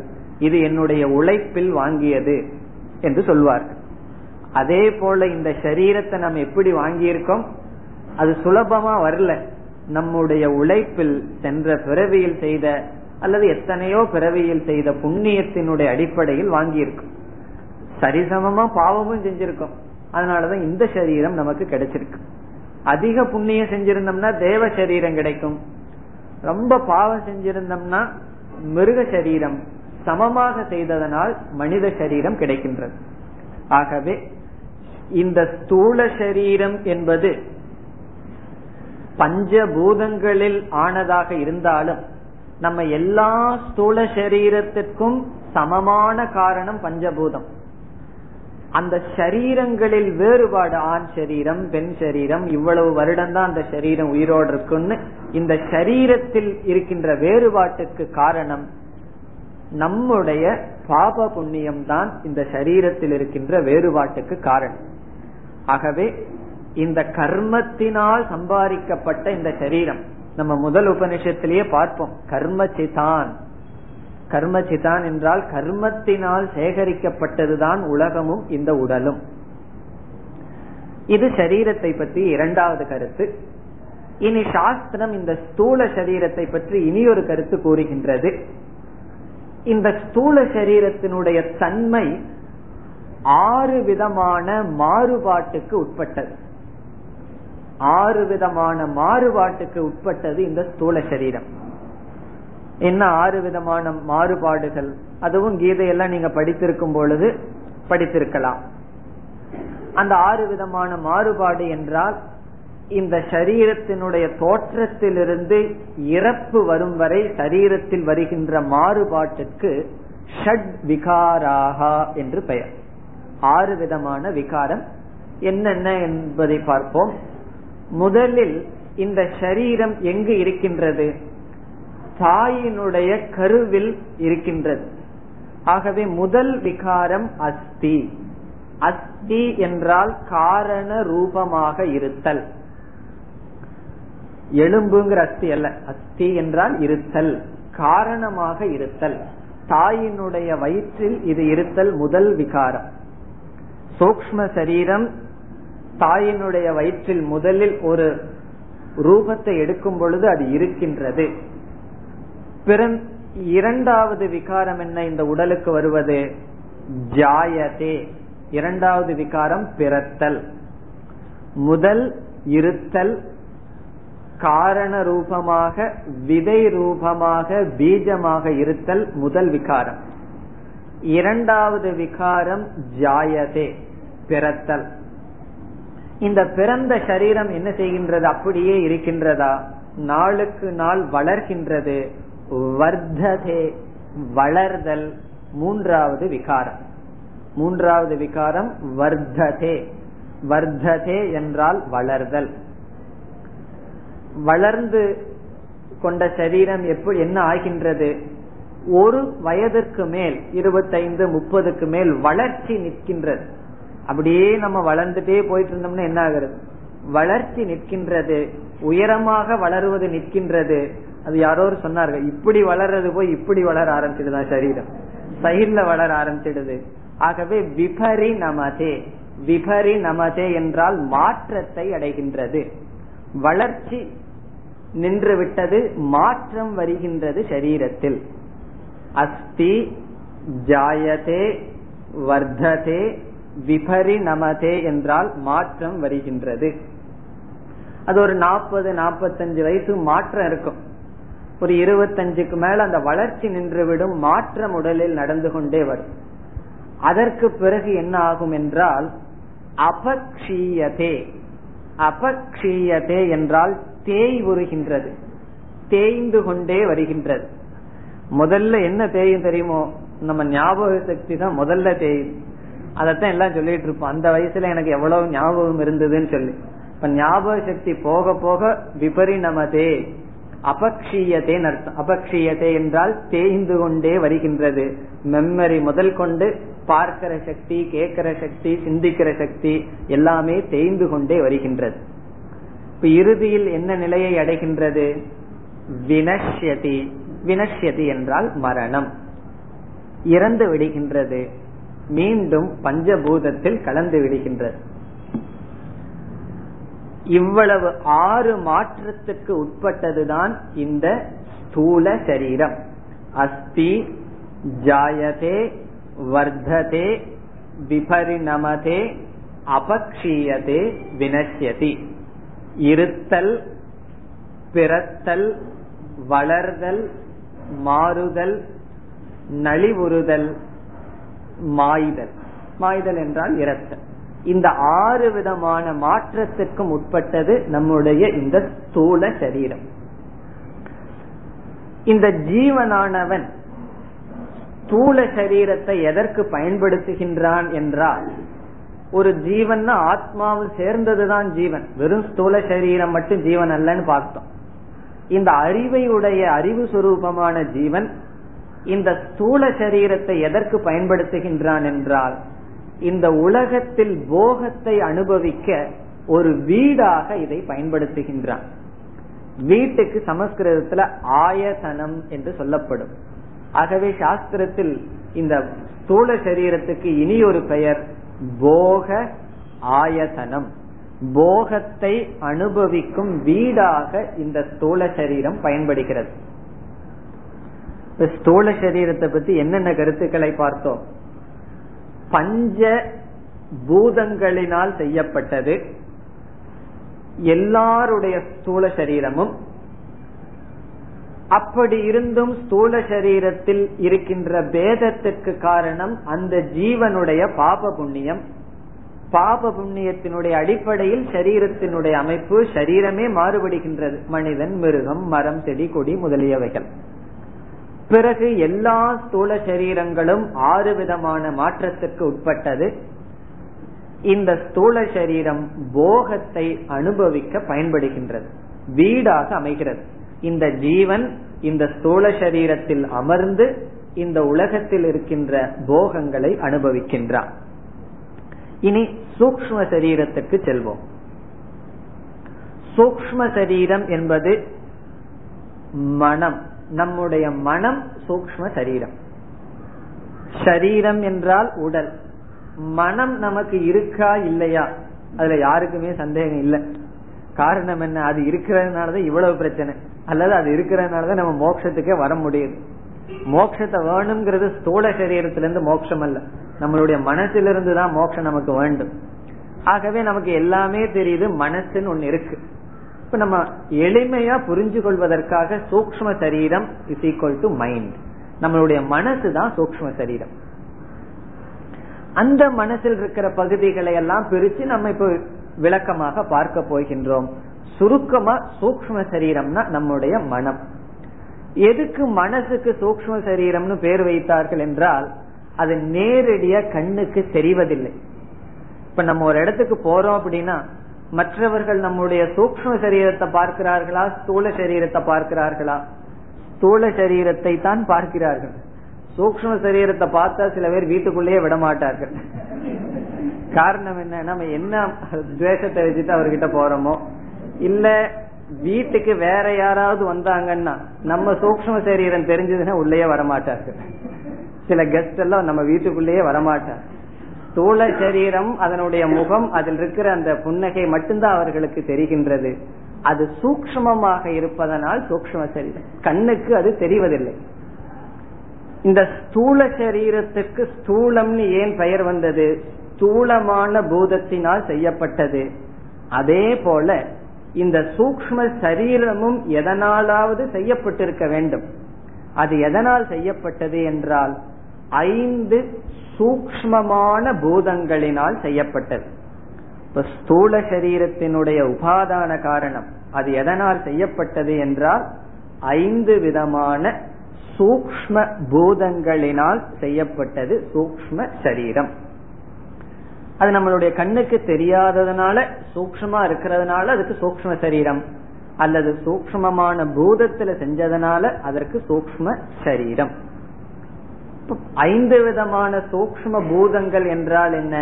இது என்னுடைய உழைப்பில் வாங்கியது என்று சொல்வார்கள். அதே போல இந்த சரீரத்தை நாம் எப்படி வாங்கியிருக்கோம்? அது சுலபமா வரல. நம்முடைய உழைப்பில், சென்ற பிறவியில் செய்த அல்லது எத்தனையோ பிறவியில் செய்த புண்ணியத்தினுடைய அடிப்படையில் வாங்கியிருக்கோம். சரிசமமா பாவமும் செஞ்சிருக்கோம். அதனாலதான் இந்த சரீரம் நமக்கு கிடைச்சிருக்கு. அதிக புண்ணியம் செஞ்சிருந்தோம்னா தேவ சரீரம் கிடைக்கும். ரொம்ப பாவம் செஞ்சிருந்தோம்னா மிருக சரீரம். சமமாக செய்ததனால் மனித சரீரம் கிடைக்கின்றது. ஆகவே இந்த ஸ்தூல சரீரம் என்பது பஞ்சபூதங்களில் ஆனதாக இருந்தாலும் நம்ம எல்லா ஸ்தூல சரீரத்திற்கும் சமமான காரணம் பஞ்சபூதம். அந்த சரீரங்களில் வேறுபாடு, ஆண் சரீரம் பெண் சரீரம், இவ்வளவு வருடம் தான் அந்த சரீரம் உயிரோடு இருக்குன்னு, இந்த சரீரத்தில் இருக்கின்ற வேறுபாட்டுக்கு காரணம் நம்முடைய பாப புண்ணியம் தான் இந்த சரீரத்தில் இருக்கின்ற வேறுபாட்டுக்கு காரணம். ஆகவே இந்த கர்மத்தினால் சம்பாதிக்கப்பட்ட இந்த சரீரம், நம்ம முதல் உபநிஷத்திலேயே பார்ப்போம், கர்மசிதான். கர்மசிதான் என்றால் கர்மத்தினால் சேகரிக்கப்பட்டதுதான் உலகமும் இந்த உடலும். இது சரீரத்தை பற்றி இரண்டாவது கருத்து. இனி சாஸ்திரம் இந்த ஸ்தூல சரீரத்தை பற்றி இனி ஒரு கருத்து கூறுகின்றது. இந்த ஸ்தூல சரீரத்தினுடைய தன்மை ஆறு விதமான மாறுபாட்டுக்கு உட்பட்டது. ஆறு விதமான மாறுபாட்டுக்கு உட்பட்டது இந்த ஸ்தூல சரீரம். என்ன ஆறு விதமான மாறுபாடுகள்? அதுவும் கீதையெல்லாம் நீங்க படித்திருக்கும் பொழுது படித்திருக்கலாம். அந்த ஆறு விதமான மாறுபாடு என்றால், இந்த சரீரத்தினுடைய தோற்றத்திலிருந்து இறப்பு வரும் வரை சரீரத்தில் வருகின்ற மாறுபாட்டுக்கு ஷட் விகாராஹா என்று பெயர். ஆறு விதமான விகாரம் என்னென்ன என்பதை பார்ப்போம். முதலில் இந்த சரீரம் எங்கு இருக்கின்றது? தாயினுடைய கருவில் இருக்கின்றது. ஆகவே முதல் விகாரம் அஸ்தி. அஸ்தி என்றால் காரண ரூபமாக இருத்தல். எலும்புங்கிற அஸ்தி அல்ல, அஸ்தி என்றால் இருத்தல், காரணமாக இருத்தல். தாயினுடைய வயிற்றில் இது இருத்தல் முதல் விகாரம். சூக்ஷ்ம சரீரம் தாயினுடைய வயிற்றில் முதலில் ஒரு ரூபத்தை எடுக்கும் பொழுது அது இருக்கின்றது. இரண்டாவது விகாரம் என்ன இந்த உடலுக்கு வருவது? ஜாயதே. இரண்டாவது விகாரம் பிறத்தல். முதல் இருத்தல், காரண ரூபமாக விதை ரூபமாக பீஜமாக இருத்தல் முதல் விகாரம். இரண்டாவது விகாரம் ஜாயதே, பிறத்தல். இந்த பிறந்த சரீரம் என்ன செய்கின்றது? அப்படியே இருக்கின்றதா? நாளுக்கு நாள் வளர்கின்றது. வர்த்ததே, வளர்தல் மூன்றாவது விகாரம். மூன்றாவது விகாரம் வர்த்ததே. வர்த்ததே என்றால் வளர்தல். வளர்ந்து கொண்ட சரீரம் எப்படி என்ன ஆகின்றது? ஒரு வயதிற்கு மேல், இருபத்தைந்து முப்பதுக்கு மேல் வளர்ச்சி நிற்கின்றது. அப்படியே நம்ம வளர்ந்துட்டே போயிட்டு இருந்தோம்னா என்ன ஆகிறது? வளர்ச்சி நிற்கின்றது, உயரமாக வளருவது நிற்கின்றது. அது யாரோ சொன்னார்கள், இப்படி வளர்றது போய் இப்படி வளர ஆரம்பிச்சிடுதா சரீரம், சைடுல வளர ஆரம்பிச்சிடுது. ஆகவே விபரி நமதே. விபரி நமதே என்றால் மாற்றத்தை அடைகின்றது. வளர்ச்சி நின்று விட்டது, மாற்றம் வருகின்றது சரீரத்தில். அஸ்தி, ஜாயதே, வர்ததே, விபரி நமதே என்றால் மாற்றம் வருகின்றது. அது ஒரு நாற்பது நாற்பத்தஞ்சு வயசு மாற்றம் இருக்கும். ஒரு இருபத்தஞ்சுக்கு மேல அந்த வளர்ச்சி நின்றுவிடும், மாற்றம் உடலில் நடந்து கொண்டே வரும். அதற்கு பிறகு என்ன ஆகும் என்றால் அபக்ஷீயதே. அபக்ஷீயதே என்றால் தேய்வுறுகின்றது, தேய்ந்து கொண்டே வருகின்றது. முதல்ல என்ன தேயும் தெரியுமோ? நம்ம ஞாபக சக்தி தான் முதல்ல தேயும். அதத்தான் எல்லாம் சொல்லிட்டு இருப்போம், அந்த வயசுல எனக்கு எவ்வளவு ஞாபகம் இருந்ததுன்னு சொல்லி. இப்ப ஞாபக சக்தி போக போக விபரிணமதே, அபக்ஷீயதே அர்த்தம். அபக்ஷீயதே என்றால் தேய்ந்து கொண்டே வருகின்றது. மெமரி முதல் கொண்டு பார்க்கிற சக்தி, கேட்கிற சக்தி, சிந்திக்கிற சக்தி எல்லாமே தேய்ந்து கொண்டே வருகின்றது. இப்ப இறுதியில் என்ன நிலையை அடைகின்றது? வினஷ்யதி. வினஷ்யதி என்றால் மரணம், இறந்து விடுகின்றது, மீண்டும் பஞ்சபூதத்தில் கலந்து விடுகின்றது. இவ்வளவு ஆறு மாற்றத்துக்கு உட்பட்டதுதான் இந்த ஸ்தூல சரீரம். அஸ்தி, ஜாயதே, வர்ததே, விபரிணமதே, அபக்ஷீயதே, வினஷ்யதி. இருத்தல், பிறத்தல், வளர்தல், மாறுதல், நலிவுறுதல், மாய்தல். மாய்தல் என்றால் இறத்தல். இந்த ஆறு விதமான மாற்றத்திற்கும் உட்பட்டது நம்முடைய இந்த ஸ்தூல சரீரம். இந்த ஜீவனானவன் ஸ்தூல சரீரத்தை எதற்கு பயன்படுத்துகின்றான் என்றால், ஒரு ஜீவன் ஆத்மாவில் சேர்ந்ததுதான் ஜீவன், வெறும் ஸ்தூல சரீரம் மட்டும் ஜீவன் அல்லன்னு பார்த்தோம். இந்த அறிவை உடைய அறிவு சுரூபமான ஜீவன் இந்த ஸ்தூல சரீரத்தை எதற்கு பயன்படுத்துகின்றான் என்றால், இந்த உலகத்தில் போகத்தை அனுபவிக்க ஒரு வீடாக இதை பயன்படுத்துகின்றான். வீட்டுக்கு சமஸ்கிருதத்துல ஆயதனம் என்று சொல்லப்படும். ஆகவே சாஸ்திரத்தில் இந்த ஸ்தூல சரீரத்துக்கு இனி ஒரு பெயர் போக ஆயதனம். போகத்தை அனுபவிக்கும் வீடாக இந்த ஸ்தூல சரீரம் பயன்படுகிறது. ஸ்தூல சரீரத்தை பத்தி என்னென்ன கருத்துக்களை பார்த்தோம்? பஞ்ச பூதங்களினால் செய்யப்பட்டது. எல்லாருடைய ஸ்தூல சரீரமும் அப்படி இருந்தும் ஸ்தூல சரீரத்தில் இருக்கின்ற பேதத்திற்கு காரணம் அந்த ஜீவனுடைய பாப புண்ணியம். பாப புண்ணியத்தினுடைய அடிப்படையில் சரீரத்தினுடைய அமைப்பு, சரீரமே மாறுபடுகின்றது. மனிதன், மிருகம், மரம், செடி, கொடி முதலியவைகள். பிறகு எல்லா ஸ்தூல சரீரங்களும் ஆறு விதமான மாற்றத்திற்கு உட்பட்டது. இந்த ஸ்தூல சரீரம் போகத்தை அனுபவிக்க பயன்படுகின்றது, வீடாக அமைகிறது. இந்த ஜீவன் இந்த ஸ்தூல சரீரத்தில் அமர்ந்து இந்த உலகத்தில் இருக்கின்ற போகங்களை அனுபவிக்கின்றான். இனி சூக்ஷ்ம சரீரத்துக்கு செல்வோம். சூக்ஷ்ம சரீரம் என்பது மனம். நம்முடைய மனம் சூக்ஷ்ம சரீரம். சரீரம் என்றால் உடல். மனம் நமக்கு இருக்கா இல்லையா, அதுல யாருக்குமே சந்தேகம் இல்லை. காரணம் என்ன? அது இருக்கிறதுனாலதான் இவ்வளவு பிரச்சனை, அல்லது அது இருக்கிறதுனாலதான் நம்ம மோட்சத்துக்கே வர முடியுது. மோட்சத்தை வேணுங்கிறது ஸ்தூல சரீரத்தில இருந்து மோட்சம் அல்ல, நம்மளுடைய மனசிலிருந்து தான் மோட்சம் நமக்கு வேண்டும். ஆகவே நமக்கு எல்லாமே தெரியுது, மனசுன்னு ஒண்ணு இருக்கு. இப்ப நம்ம எளிமையா புரிஞ்சு கொள்வதற்காக சூக்ஷ்ம சரீரம் இஸ் ஈக்வல் டு மைண்ட். நம்மளுடைய மனசு தான் சூக்ஷ்ம சரீரம். அந்த மனசில் இருக்கிற பகுதிகளை எல்லாம் பிரிச்சு நம்ம இப்ப விளக்கமாக பார்க்க போகின்றோம். சுருக்கமா சூக்ஷ்ம சரீரம்னா நம்முடைய மனம். எதுக்கு மனசுக்கு சூக்ஷ்ம சரீரம்னு பேர் வைத்தார்கள் என்றால், அது நேரடியா கண்ணுக்கு தெரிவதில்லை. இப்ப நம்ம ஒரு இடத்துக்கு போறோம் அப்படின்னா, மற்றவர்கள் நம்முடைய சூக்ஷ்ம சரீரத்தை பார்க்கிறார்களா, ஸ்தூல சரீரத்தை பார்க்கிறார்களா? ஸ்தூல சரீரத்தை தான் பார்க்கிறார்கள். சூக்ஷ்ம சரீரத்தை பார்த்தா சில பேர் வீட்டுக்குள்ளேயே விடமாட்டார்கள். காரணம் என்ன? நம்ம என்ன துவேஷத்தை வச்சுட்டு அவர்கிட்ட போறோமோ, இல்ல வீட்டுக்கு வேற யாராவது வந்தாங்கன்னா நம்ம சூக்ஷ்ம சரீரம் தெரிஞ்சதுன்னா உள்ளேயே வரமாட்டார்கள். சில கெஸ்ட் எல்லாம் நம்ம வீட்டுக்குள்ளேயே வரமாட்டார். ஸ்தூல சரீரம், அதனுடைய முகம், அதில் இருக்கிற அந்த புன்னகை மட்டும்தான் அவர்களுக்கு தெரிகின்றது. அது சூக்ஷ்மமாக இருப்பதனால் சூக்ஷ்ம சரீரம், கண்ணுக்கு அது தெரிவதில்லை. இந்த ஸ்தூல சரீரத்துக்கு ஸ்தூலம்னு ஏன் பெயர் வந்தது? ஸ்தூலமான பூதத்தினால் செய்யப்பட்டது. அதே போல இந்த சூக்ஷ்ம சரீரமும் எதனாலாவது செய்யப்பட்டிருக்க வேண்டும். அது எதனால் செய்யப்பட்டது என்றால், ஐந்து சூக்ஷ்மமான பூதங்களினால் செய்யப்பட்டது. இப்ப ஸ்தூல சரீரத்தினுடைய உபாதான காரணம் அது எதனால் செய்யப்பட்டது என்றால், ஐந்து விதமான சூக்ஷ்ம பூதங்களினால் செய்யப்பட்டது சூக்ஷ்ம சரீரம். அது நம்மளுடைய கண்ணுக்கு தெரியாததுனால, சூக்ஷ்மா இருக்கிறதுனால அதுக்கு சூக்ஷ்ம சரீரம், அல்லது சூக்ஷ்மமான பூதத்துல செஞ்சதுனால அதற்கு சூக்ஷ்ம சரீரம். ஐந்து விதமான சூக்ஷ்ம பூதங்கள் என்றால் என்ன?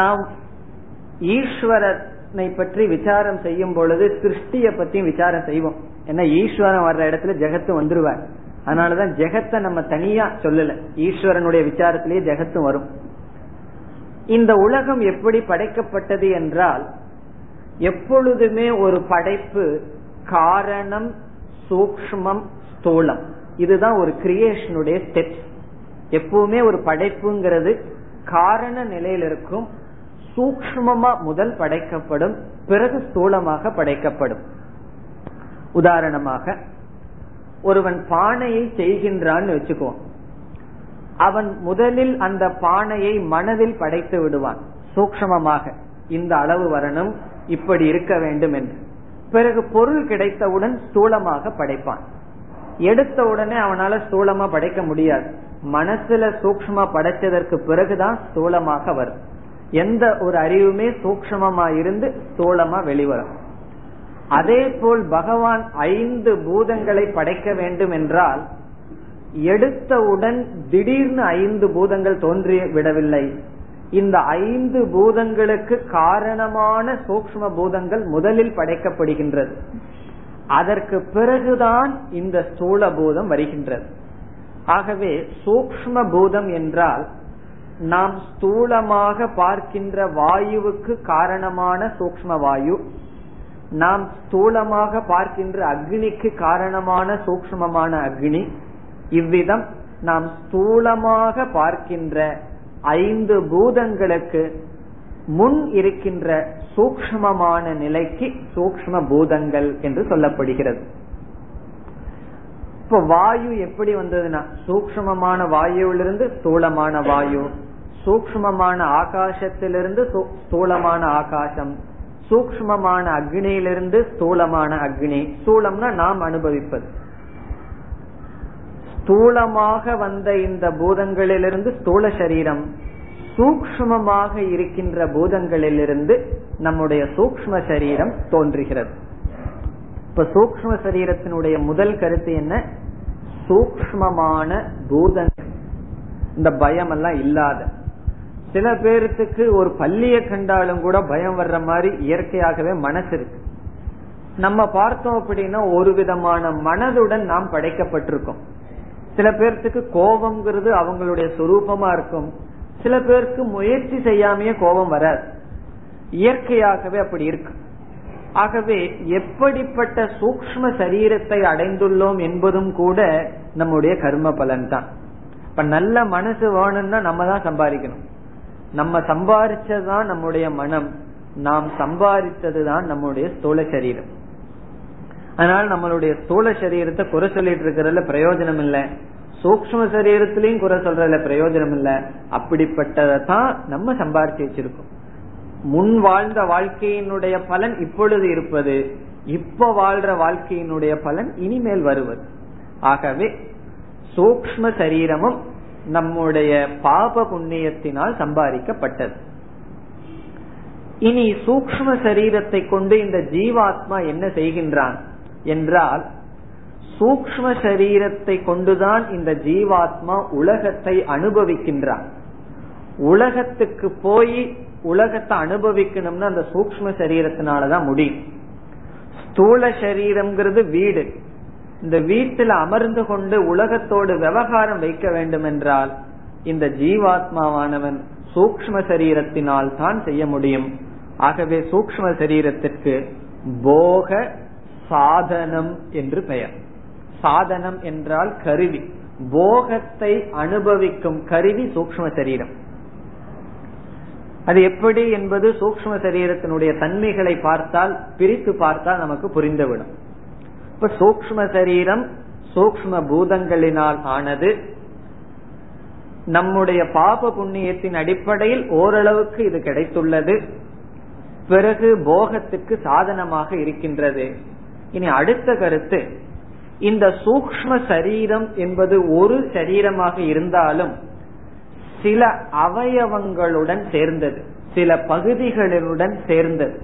நாம் ஈஸ்வரனை பற்றி விசாரம் செய்யும் பொழுது சிருஷ்டியை பத்தியும் விசாரம் செய்வோம். ஏன்னா ஈஸ்வரன் வர்ற இடத்துல ஜெகத்து வந்துருவார். அதனாலதான் ஜெகத்தை நம்ம தனியா சொல்லல, ஈஸ்வரனுடைய விசாரத்திலேயே ஜெகத்தும் வரும். இந்த உலகம் எப்படி படைக்கப்பட்டது என்றால், எப்பொழுதுமே ஒரு படைப்பு காரணம், சூக்ஷ்மம், ஸ்தூலம், இதுதான் ஒரு கிரியேஷனுடைய ஸ்டெப்ஸ். எப்பவுமே ஒரு படைப்புங்கிறது காரண நிலையில் இருக்கும். சூக்ஷ்மமா முதல் படைக்கப்படும், பிறகு ஸ்தூலமாக படைக்கப்படும். உதாரணமாக ஒருவன் பானையை செய்கின்றான்னு வச்சுக்குவான். அவன் முதலில் அந்த பானையை மனதில் படைத்து விடுவான், சூக்ஷ்மமாக இந்த அளவு வரணும், இப்படி இருக்க வேண்டும் என்று. பிறகு பொருள் கிடைத்தவுடன் ஸ்தூலமாக படைப்பான். எடுத்த உடனே அவனால ஸ்தூலமா படைக்க முடியாது. மனசுல சூக்ஷ்மா படைச்சதற்கு பிறகுதான் ஸ்தூலமாக வரும். எந்த ஒரு அறிவுமே சூக்ஷ்மமா இருந்து ஸ்தூலமா வெளிவரும். அதே போல் பகவான் ஐந்து பூதங்களை படைக்க வேண்டும் என்றால் எடுத்தவுடன் திடீர்னு ஐந்து பூதங்கள் தோன்றி விடவில்லை. இந்த ஐந்து பூதங்களுக்கு காரணமான சூக்ஷ்ம பூதங்கள் முதலில் படைக்கப்படுகின்றது. அதற்கு பிறகுதான் இந்த ஸ்தூல பூதம் வருகின்றது. ஆகவே சூக்ஷ்ம பூதம் என்றால் நாம் ஸ்தூலமாக பார்க்கின்ற வாயுவுக்கு காரணமான சூக்ஷ்ம வாயு, நாம் ஸ்தூலமாக பார்க்கின்ற அக்னிக்கு காரணமான சூக்ஷ்மமான அக்னி. இவ்விதம் நாம் ஸ்தூலமாக பார்க்கின்ற ஐந்து பூதங்களுக்கு முன் இருக்கின்ற சூக்ஷ்மமான நிலைக்கு சூக்ஷ்ம பூதங்கள் என்று சொல்லப்படுகிறது. இப்போ வாயு எப்படி வந்ததுன்னா சூக்ஷ்மமான வாயுவிலிருந்து ஸ்தூலமான வாயு, சூக்ஷ்மமான ஆகாசத்திலிருந்து ஸ்தூலமான ஆகாசம், சூக்ஷ்மமான அக்னியிலிருந்து ஸ்தூலமான அக்னி. ஸ்தூலம்னா நாம் அனுபவிப்பது. ஸ்தூலமாக வந்த இந்த பூதங்களிலிருந்து ஸ்தூல சரீரம், சூக்ஷ்மமாக இருக்கின்ற பூதங்களிலிருந்து நம்முடைய சூக்ஷ்ம சரீரம் தோன்றுகிறது. இப்ப சூக்ஷ்ம சரீரத்தினுடைய முதல் கருத்து என்ன? சூக்ஷ்மமான பூதங்கள், இந்த பயம் எல்லாம் இல்லாத. சில பேருக்கு ஒரு பள்ளியை கண்டாலும் கூட பயம் வர்ற மாதிரி இயற்கையாகவே மனசு இருக்கு. நம்ம பார்த்தோம் அப்படின்னா ஒரு விதமான மனதுடன் நாம் படைக்கப்பட்டிருக்கோம். சில பேர்த்துக்கு கோபம்ங்கிறது அவங்களுடைய சொரூபமா இருக்கும். சில பேருக்கு முயற்சி செய்யாமையே கோபம் வராது, இயற்கையாகவே அப்படி இருக்கு. ஆகவே எப்படிப்பட்ட சூக்ஷ்ம சரீரத்தை அடைந்துள்ளோம் என்பதும் கூட நம்முடைய கர்ம பலன் தான். இப்ப நல்ல மனசு வேணும்னா நம்ம தான் சம்பாதிக்கணும். நம்ம சம்பாதிச்சதுதான் நம்முடைய மனம், நாம் சம்பாதித்ததுதான் நம்முடைய ஸ்தூல சரீரம். அதனால நம்மளுடைய ஸ்தூல சரீரத்தை குறை சொல்லிட்டு இருக்கிறதுல பிரயோஜனம் இல்ல, சூக்ஷ்ம சரீரத்திலையும் குறை சொல்றதுல பிரயோஜனம் இல்ல. அப்படிப்பட்டதான் நம்ம சம்பாதிச்சு வச்சிருக்கோம். முன் வாழ்ந்த வாழ்க்கையினுடைய பலன் இப்பொழுது இருப்பது, இப்ப வாழ்ற வாழ்க்கையினுடைய பலன் இனிமேல் வருவது. ஆகவே சூக்ஷ்ம சரீரமும் நம்முடைய பாப புண்ணியத்தினால் சம்பாதிக்கப்பட்டது. இனி சூக்ஷ்ம சரீரத்தை கொண்டு இந்த ஜீவாத்மா என்ன செய்கின்றான் என்றால், சூக்ஷ்ம சரீரத்தை கொண்டுதான் இந்த ஜீவாத்மா உலகத்தை அனுபவிக்கின்றான். உலகத்துக்கு போய் உலகத்தை அனுபவிக்கணும்னா அந்த சூக்ஷ்ம சரீரத்தினாலதான் முடியும். ஸ்தூல சரீரம்ங்கிறது வீடு. இந்த வீட்டில் அமர்ந்து கொண்டு உலகத்தோடு விவகாரம் வைக்க வேண்டும் என்றால் இந்த ஜீவாத்மாவானவன் சூக்ஷ்ம சரீரத்தினால் தான் செய்ய முடியும். ஆகவே சூக்ஷ்ம சரீரத்திற்கு போக சாதனம் என்று பெயர். சாதனம் என்றால் கருவி. போகத்தை அனுபவிக்கும் கருவி சூக்ஷ்ம சரீரம். அது எப்படி என்பது சூக்ஷ்ம சரீரத்தினுடைய தன்மைகளை பார்த்தால், பிரித்து பார்த்தால் நமக்கு புரிந்துவிடும். இப்ப சூக்ஷ்ம சரீரம் சூக்ஷ்ம பூதங்களினால் ஆனது. நம்முடைய பாப புண்ணியத்தின் அடிப்படையில் ஓரளவுக்கு இது கிடைத்துள்ளது. பிறகு போகத்துக்கு சாதனமாக இருக்கின்றது. இனி அடுத்த கருத்து, இந்த சூக்ஷ்ம சரீரம் என்பது ஒரு சரீரமாக இருந்தாலும் சில அவயவங்களுடன் சேர்ந்தது, சில பகுதிகளுடன் சேர்ந்தது.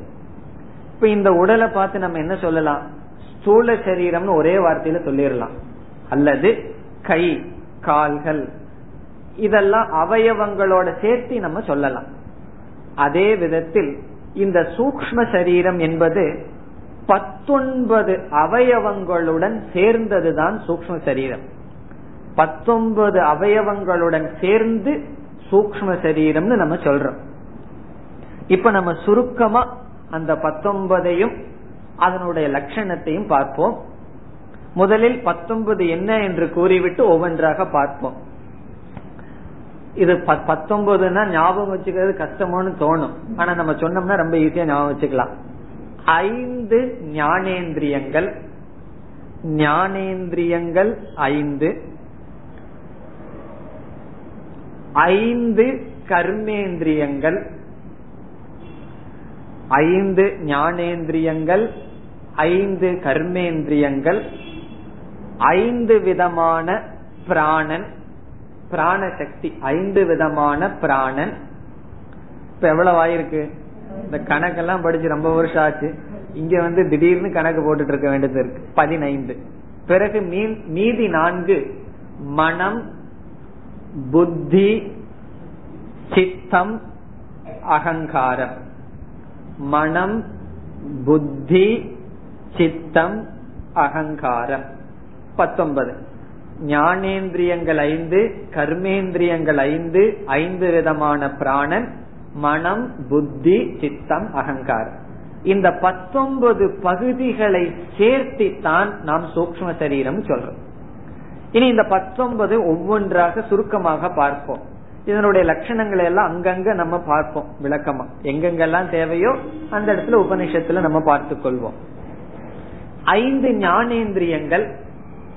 இப்ப இந்த உடலை பார்த்து நம்ம என்ன சொல்லலாம்? ஸ்தூல சரீரம்னு ஒரே வார்த்தையில சொல்லிடலாம். அல்லது கை கால்கள் இதெல்லாம் அவயவங்களோட சேர்த்து நம்ம சொல்லலாம். அதே விதத்தில் இந்த சூக்ஷ்ம சரீரம் என்பது பத்தொன்பது அவயவங்களுடன் சேர்ந்ததுதான் சூக்ஷ்ம சரீரம். பத்தொன்பது அவயவங்களுடன் சேர்ந்து சூக்ஷ்ம சரீரம்னு நம்ம சொல்றோம். இப்ப நம்ம சுருக்கமா அந்த பத்தொன்பதையும் அதனுடைய லட்சணத்தையும் பார்ப்போம். முதலில் பத்தொன்பது என்ன என்று கூறிவிட்டு ஒவ்வொன்றாக பார்ப்போம். இது பத்தொன்பதுன்னா ஞாபகம் வச்சுக்கிறது கஷ்டமானு தோணும், ஆனா நம்ம சொன்னோம்னா ரொம்ப ஈஸியா ஞாபகம் வச்சுக்கலாம். ஐந்து ஞானேந்திரியங்கள், ஞானேந்திரியங்கள் ஐந்து. ஐந்து கர்மேந்திரியங்கள், ஐந்து ஞானேந்திரியங்கள், ஐந்து கர்மேந்திரியங்கள், ஐந்து விதமான பிராணன், பிராண சக்தி ஐந்து விதமான பிராணன். இப்ப எவ்வளவு ஆயிருக்கு? இந்த கணக்கெல்லாம் படிச்சு ரொம்ப வருஷம் ஆச்சு. இங்க வந்து திடீர்னு கணக்கு போட்டுட்டு இருக்க வேண்டியது இருக்கு. பதினைந்து. பிறகு மீதி நான்கு, மனம், புத்தி, சித்தம், அகங்காரம். மனம், புத்தி, சித்தம், அகங்காரம். பத்தொன்பது. ஞானேந்திரியங்கள் ஐந்து, கர்மேந்திரியங்கள் ஐந்து, ஐந்து விதமான பிராணன், மனம், புத்தி, சித்தம், அகங்காரம். இந்த பத்தொன்பது பகுதிகளை சேர்த்தித்தான் நாம் சூக்ஷ்ம சரீரம் சொல்றோம். இனி இந்த பத்தொன்பது ஒவ்வொன்றாக சுருக்கமாக பார்ப்போம். இதனுடைய லட்சணங்களை எல்லாம் அங்கங்க நம்ம பார்ப்போம் விளக்கமா. எங்கெங்கெல்லாம் தேவையோ அந்த இடத்துல உபநிஷத்துல நம்ம பார்த்து கொள்வோம். ஐந்து ஞானேந்திரியங்கள்,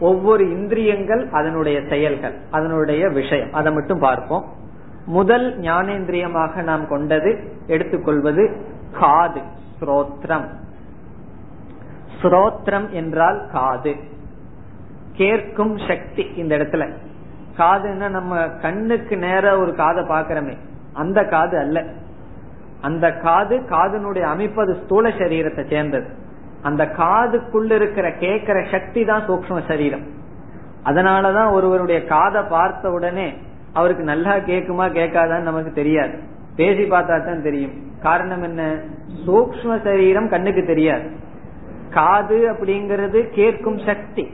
ஒவ்வொரு இந்திரியங்கள் அதனுடைய செயல்கள், அதனுடைய விஷயம், அதை மட்டும் பார்ப்போம். முதல் ஞானேந்திரியமாக நாம் கொண்டது எடுத்துக்கொள்வது காது, ஸ்ரோத்ரம். ஸ்ரோத்ரம் என்றால் காது, கேட்கும் சக்தி. இந்த இடத்துல காதுன்னா நம்ம கண்ணுக்கு நேர ஒரு காதை பாக்கிறோமே அந்த காது அல்ல. அந்த காது, காதுனுடைய அமைப்பது ஸ்தூல சரீரத்தை சேர்ந்தது. அந்த காதுக்குள்ள இருக்கிற கேட்கிற சக்தி தான் சூக்ஷ்ம சரீரம். அதனாலதான் ஒருவருடைய காதை பார்த்த உடனே அவருக்கு நல்லா கேக்குமா கேட்காதான்னு நமக்கு தெரியாது, பேசி பார்த்தா தான் தெரியும். காரணம் என்ன? சூக்ஷ்ம சரீரம் கண்ணுக்கு தெரியாது. காது அப்படிங்கறது கேட்கும் சக்தி,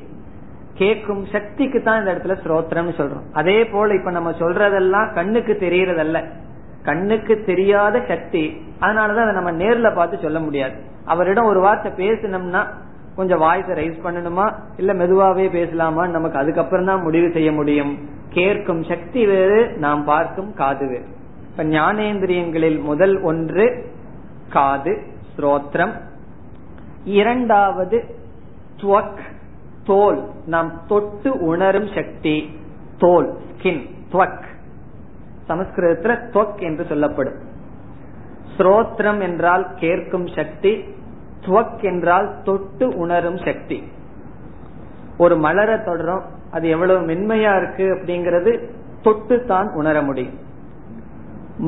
கேட்கும் சக்திக்கு தான் இந்த இடத்துல ஸ்ரோத்ரம் சொல்றோம். அதே போல இப்ப நம்ம சொல்றதெல்லாம் கண்ணுக்கு தெரியறதல்ல, கண்ணுக்கு தெரியாத சக்தி. அதனாலதான் அதை நம்ம நேர்ல பார்த்து சொல்ல முடியாது. அவரிடம் ஒரு வார்த்தை பேசணும்னா கொஞ்சம் வாய்ஸை ரைஸ் பண்ணணுமா இல்ல மெதுவாவே பேசலாமான்னு நமக்கு அதுக்கப்புறம் தான் முடிவு செய்ய முடியும். கேட்கும் சக்தி வேறு, நாம் பார்க்கும் காது வேறு. இப்ப ஞானேந்திரியங்களில் முதல் ஒன்று காது, ஸ்ரோத்ரம். இரண்டாவது த்வக், தோல். நாம் தொட்டு உணரும் சக்தி தோல், ஸ்கின். த்வக் சமஸ்கிருதத்துல த்வக் என்று சொல்லப்படும். ஸ்ரோத்ரம் என்றால் கேட்கும் சக்தி, த்வக் என்றால் தொட்டு உணரும் சக்தி. ஒரு மலரை தொடரும், அது எவ்வளவு மென்மையா இருக்கு அப்படிங்கறது தொட்டு தான் உணர முடியும்.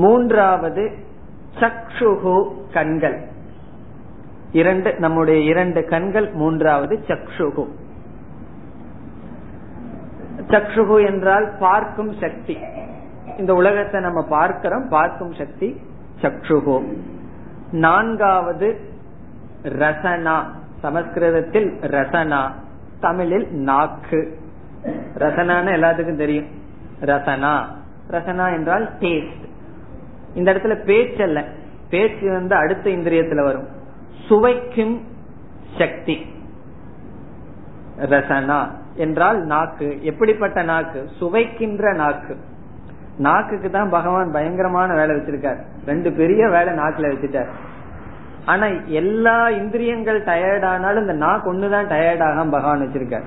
மூன்றாவது சக்ஷுஹு, கண்கள். இரண்டு, நம்முடைய இரண்டு கண்கள். மூன்றாவது சக்ஷுஹு. சக்ஷுஹு என்றால் பார்க்கும் சக்தி. இந்த உலகத்தை நம்ம பார்க்கிறோம், பார்க்கும் சக்தி சக்ஷுஹு. நான்காவது ரசனா, சமஸ்கிருதத்தில் ரசனா, தமிழில் நாக்கு. ரசனான்னு எல்லாத்துக்கும் தெரியும். ரசனா, ரசனா என்றால் டேஸ்ட். இந்த இடத்துல பேச்சு அல்ல, பேச்சு வந்து அடுத்த இந்திரியத்துல வரும். சுவைக்கும் சக்தி ரசனா என்றால் நாக்கு. எப்படிப்பட்ட நாக்கு? சுவைக்கின்ற நாக்கு. நாக்குக்கு தான் பகவான் பயங்கரமான வேலை வச்சிருக்காரு, ரெண்டு பெரிய வேலை நாக்குல வச்சுட்டார். ஆனா எல்லா இந்திரியங்கள் டயர்ட் ஆனாலும் இந்த நாக்கு ஒண்ணுதான் டயர்ட் ஆகாம பகவான் வச்சிருக்காரு.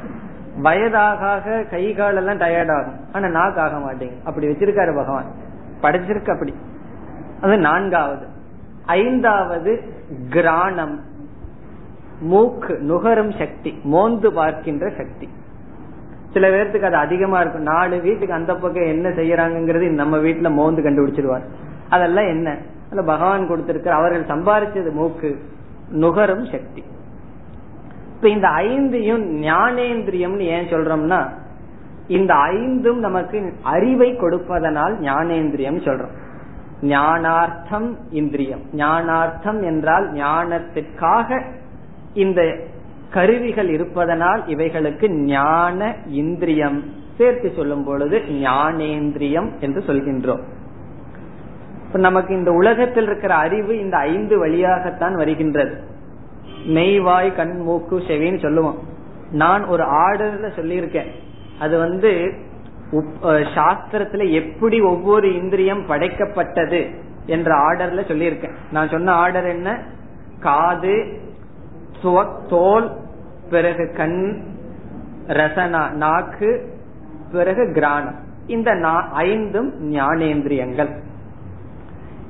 வயதாக கை கால் எல்லாம் டயர்ட் ஆகும், ஆனா நாக்கு ஆக மாட்டேங்க. அப்படி வச்சிருக்காரு பகவான், படைச்சிருக்கு அப்படி. அது நான்காவது. ஐந்தாவது கிராணம், மூக்கு, நுகரும் சக்தி, மோந்து பார்க்கின்ற சக்தி. சில பேர்த்துக்கு அது அதிகமா இருக்கும். நாலு வீட்டுக்கு அந்த பக்கம் என்ன செய்யறாங்கிறது நம்ம வீட்டுல மோந்து கண்டுபிடிச்சிருவார். அதெல்லாம் என்ன? அதுல பகவான் கொடுத்திருக்கிற, அவர்கள் சம்பாதிச்சது மூக்கு, நுகரும் சக்தி. இப்ப இந்த ஐந்தையும் ஞானேந்திரியம்னு ஏன் சொல்றோம்னா, இந்த ஐந்தும் நமக்கு அறிவை கொடுப்பதனால் ஞானேந்திரியம் சொல்றோம். ஞானார்த்தம் இந்திரியம். ஞானார்த்தம் என்றால் ஞானத்திற்காக இந்த கருவிகள் இருப்பதனால் இவைகளுக்கு ஞான இந்திரியம் சேர்த்து சொல்லும் பொழுது ஞானேந்திரியம் என்று சொல்கின்றோம். நமக்கு இந்த உலகத்தில் இருக்கிற அறிவு இந்த ஐந்து வழியாகத்தான் வருகின்றது. மெய்வாய் கண் மூக்கு செவின்னு சொல்லுவோம். நான் ஒரு ஆர்டர்ல சொல்லியிருக்கேன். அது வந்து சாஸ்திரத்துல எப்படி ஒவ்வொரு இந்திரியம் படைக்கப்பட்டது என்ற ஆர்டர்ல சொல்லியிருக்கேன். நான் சொன்ன ஆர்டர் என்ன? காது, தோல், பிறகு கண், ரசனா நாக்கு, பிறகு கிராணம். இந்த ஐந்தும் ஞானேந்திரியங்கள்.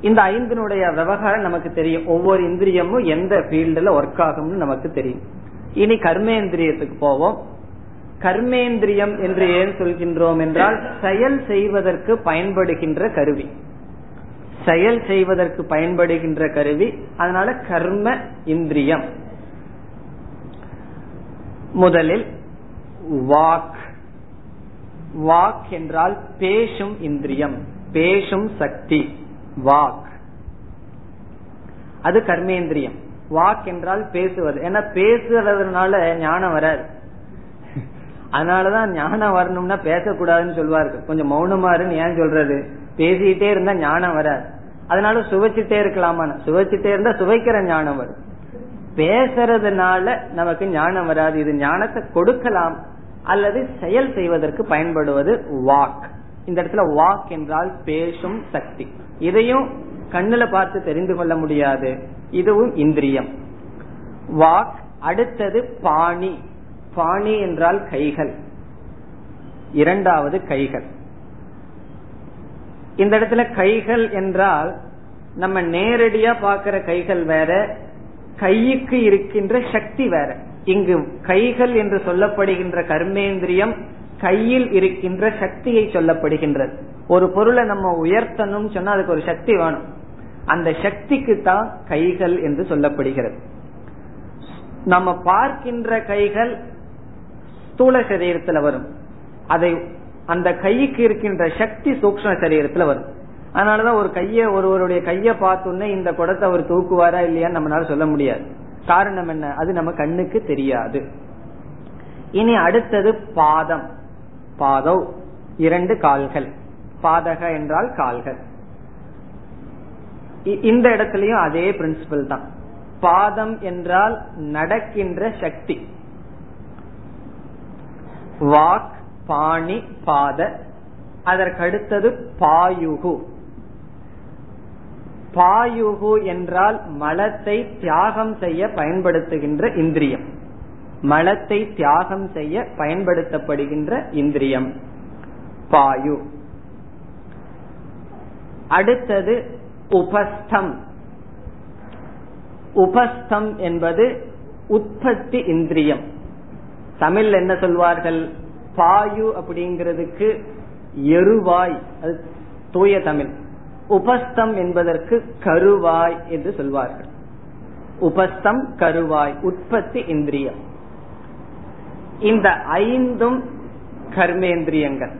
இந்த ஐந்தினுடைய விவகாரம் நமக்கு தெரியும். ஒவ்வொரு இந்திரியமும் எந்த ஃபீல்டுல ஒர்க் ஆகும்னு நமக்கு தெரியும். இனி கர்மேந்திரியத்துக்கு போவோம். கர்மேந்திரியம் என்று ஏன் சொல்கின்றோம் என்றால் செயல் செய்வதற்கு பயன்படுகின்ற கருவி, செயல் செய்வதற்கு பயன்படுகின்ற கருவி. அதனால கர்ம இந்திரியம். முதலில் வாக். வாக் என்றால் பேசும் இந்திரியம், பேசும் சக்தி வாக், அது கர்மேந்திரியம். வாக் என்றால் பேசுவது. ஏன்னா பேசுறதுனால ஞானம் வராது. அதனாலதான் ஞானம் வரணும்னா பேசக்கூடாதுன்னு சொல்வார்கள். கொஞ்சம் மௌனமா இருந்து ஏன் சொல்றது, பேசிட்டே இருந்தா ஞானம் வராது. அதனால சுவைச்சிட்டே இருக்கலாமா, சுவைச்சிட்டே இருந்தா சுவைக்கிற ஞானம் வரும். பேசுறதுனால நமக்கு ஞானம் வராது. இது ஞானத்தை கொடுக்கலாம் அல்லது செயல் செய்வதற்கு பயன்படுவது வாக். இந்த இடத்துல வாக் என்றால் பேசும் சக்தி. இதையும் கண்ணுல பார்த்து தெரிந்து கொள்ள முடியாது, இதுவும் இந்திரியம் வாக். அடுத்தது பாணி. பாணி என்றால் கைகள், இரண்டாவது கைகள். இந்த இடத்துல கைகள் என்றால் நம்ம நேரடியா பாக்கிற கைகள் வேற, கைக்கு இருக்கின்ற சக்தி வேற. இங்கு கைகள் என்று சொல்லப்படுகின்ற கர்மேந்திரியம் கையில் இருக்கின்ற சக்தியை சொல்லப்படுகின்றது. ஒரு பொருளை நம்ம உயர்த்தணும் சொன்னா அதுக்கு ஒரு சக்தி வேணும். அந்த சக்திக்கு தான் கைகள் என்று சொல்லப்படுகிறது. நம்ம பார்க்கின்ற கைகள் ஸ்தூல சரீரத்துல வரும், அதை அந்த கைக்கு இருக்கின்ற சக்தி சூக்ஷ்ம சரீரத்துல வரும். அதனாலதான் ஒரு கைய ஒருவருடைய கையை பார்த்தோன்னே இந்த குடத்தை அவர் தூக்குவாரா இல்லையான்னு நம்மளால சொல்ல முடியாது. காரணம் என்ன, அது நம்ம கண்ணுக்கு தெரியாது. இனி அடுத்தது பாதம். பாதம் இரண்டு கால்கள். பாதக என்றால் கால்கள். இந்த இடத்துலயும் அதே பிரின்சிபல் தான். பாதம் என்றால் நடக்கின்ற சக்தி. வாக், பாணி, பாத. அதற்கடுத்தது பாயுகு. பாயுகு என்றால் மலத்தை தியாகம் செய்ய பயன்படுத்துகின்ற இந்திரியம், மலத்தை தியாகம் செய்ய பயன்படுத்தப்படுகின்ற இந்திரியம் பாயு. அடுத்தது உபஸ்தம். உபஸ்தம் என்பது உற்பத்தி இந்திரியம். தமிழ் என்ன சொல்வார்கள், பாயு அப்படிங்கிறதுக்கு எருவாய், அது தூய தமிழ். உபஸ்தம் என்பதற்கு கருவாய் என்று சொல்வார்கள். உபஸ்தம், கருவாய், உற்பத்தி இந்திரியம். இந்த ஐந்தும் கர்மேந்திரியங்கள்.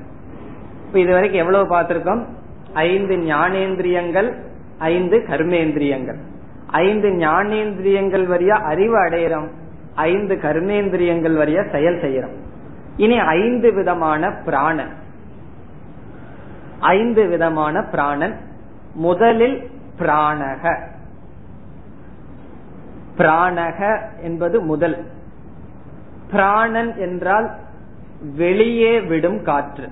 இதுவரைக்கும் எவ்வளவு பார்த்திருக்கோம், ஐந்து ஞானேந்திரியங்கள், ஐந்து கர்மேந்திரியங்கள். ஐந்து ஞானேந்திரியங்கள் வழியா அறிவு அடையிறோம், ஐந்து கர்மேந்திரியங்கள் வழியா செயல் செய்யறோம். இனி ஐந்து விதமான பிராணன். ஐந்து விதமான பிராணன். முதலில் பிராணக. பிராணக என்பது முதல். பிராணன் என்றால் வெளியே விடும் காற்று.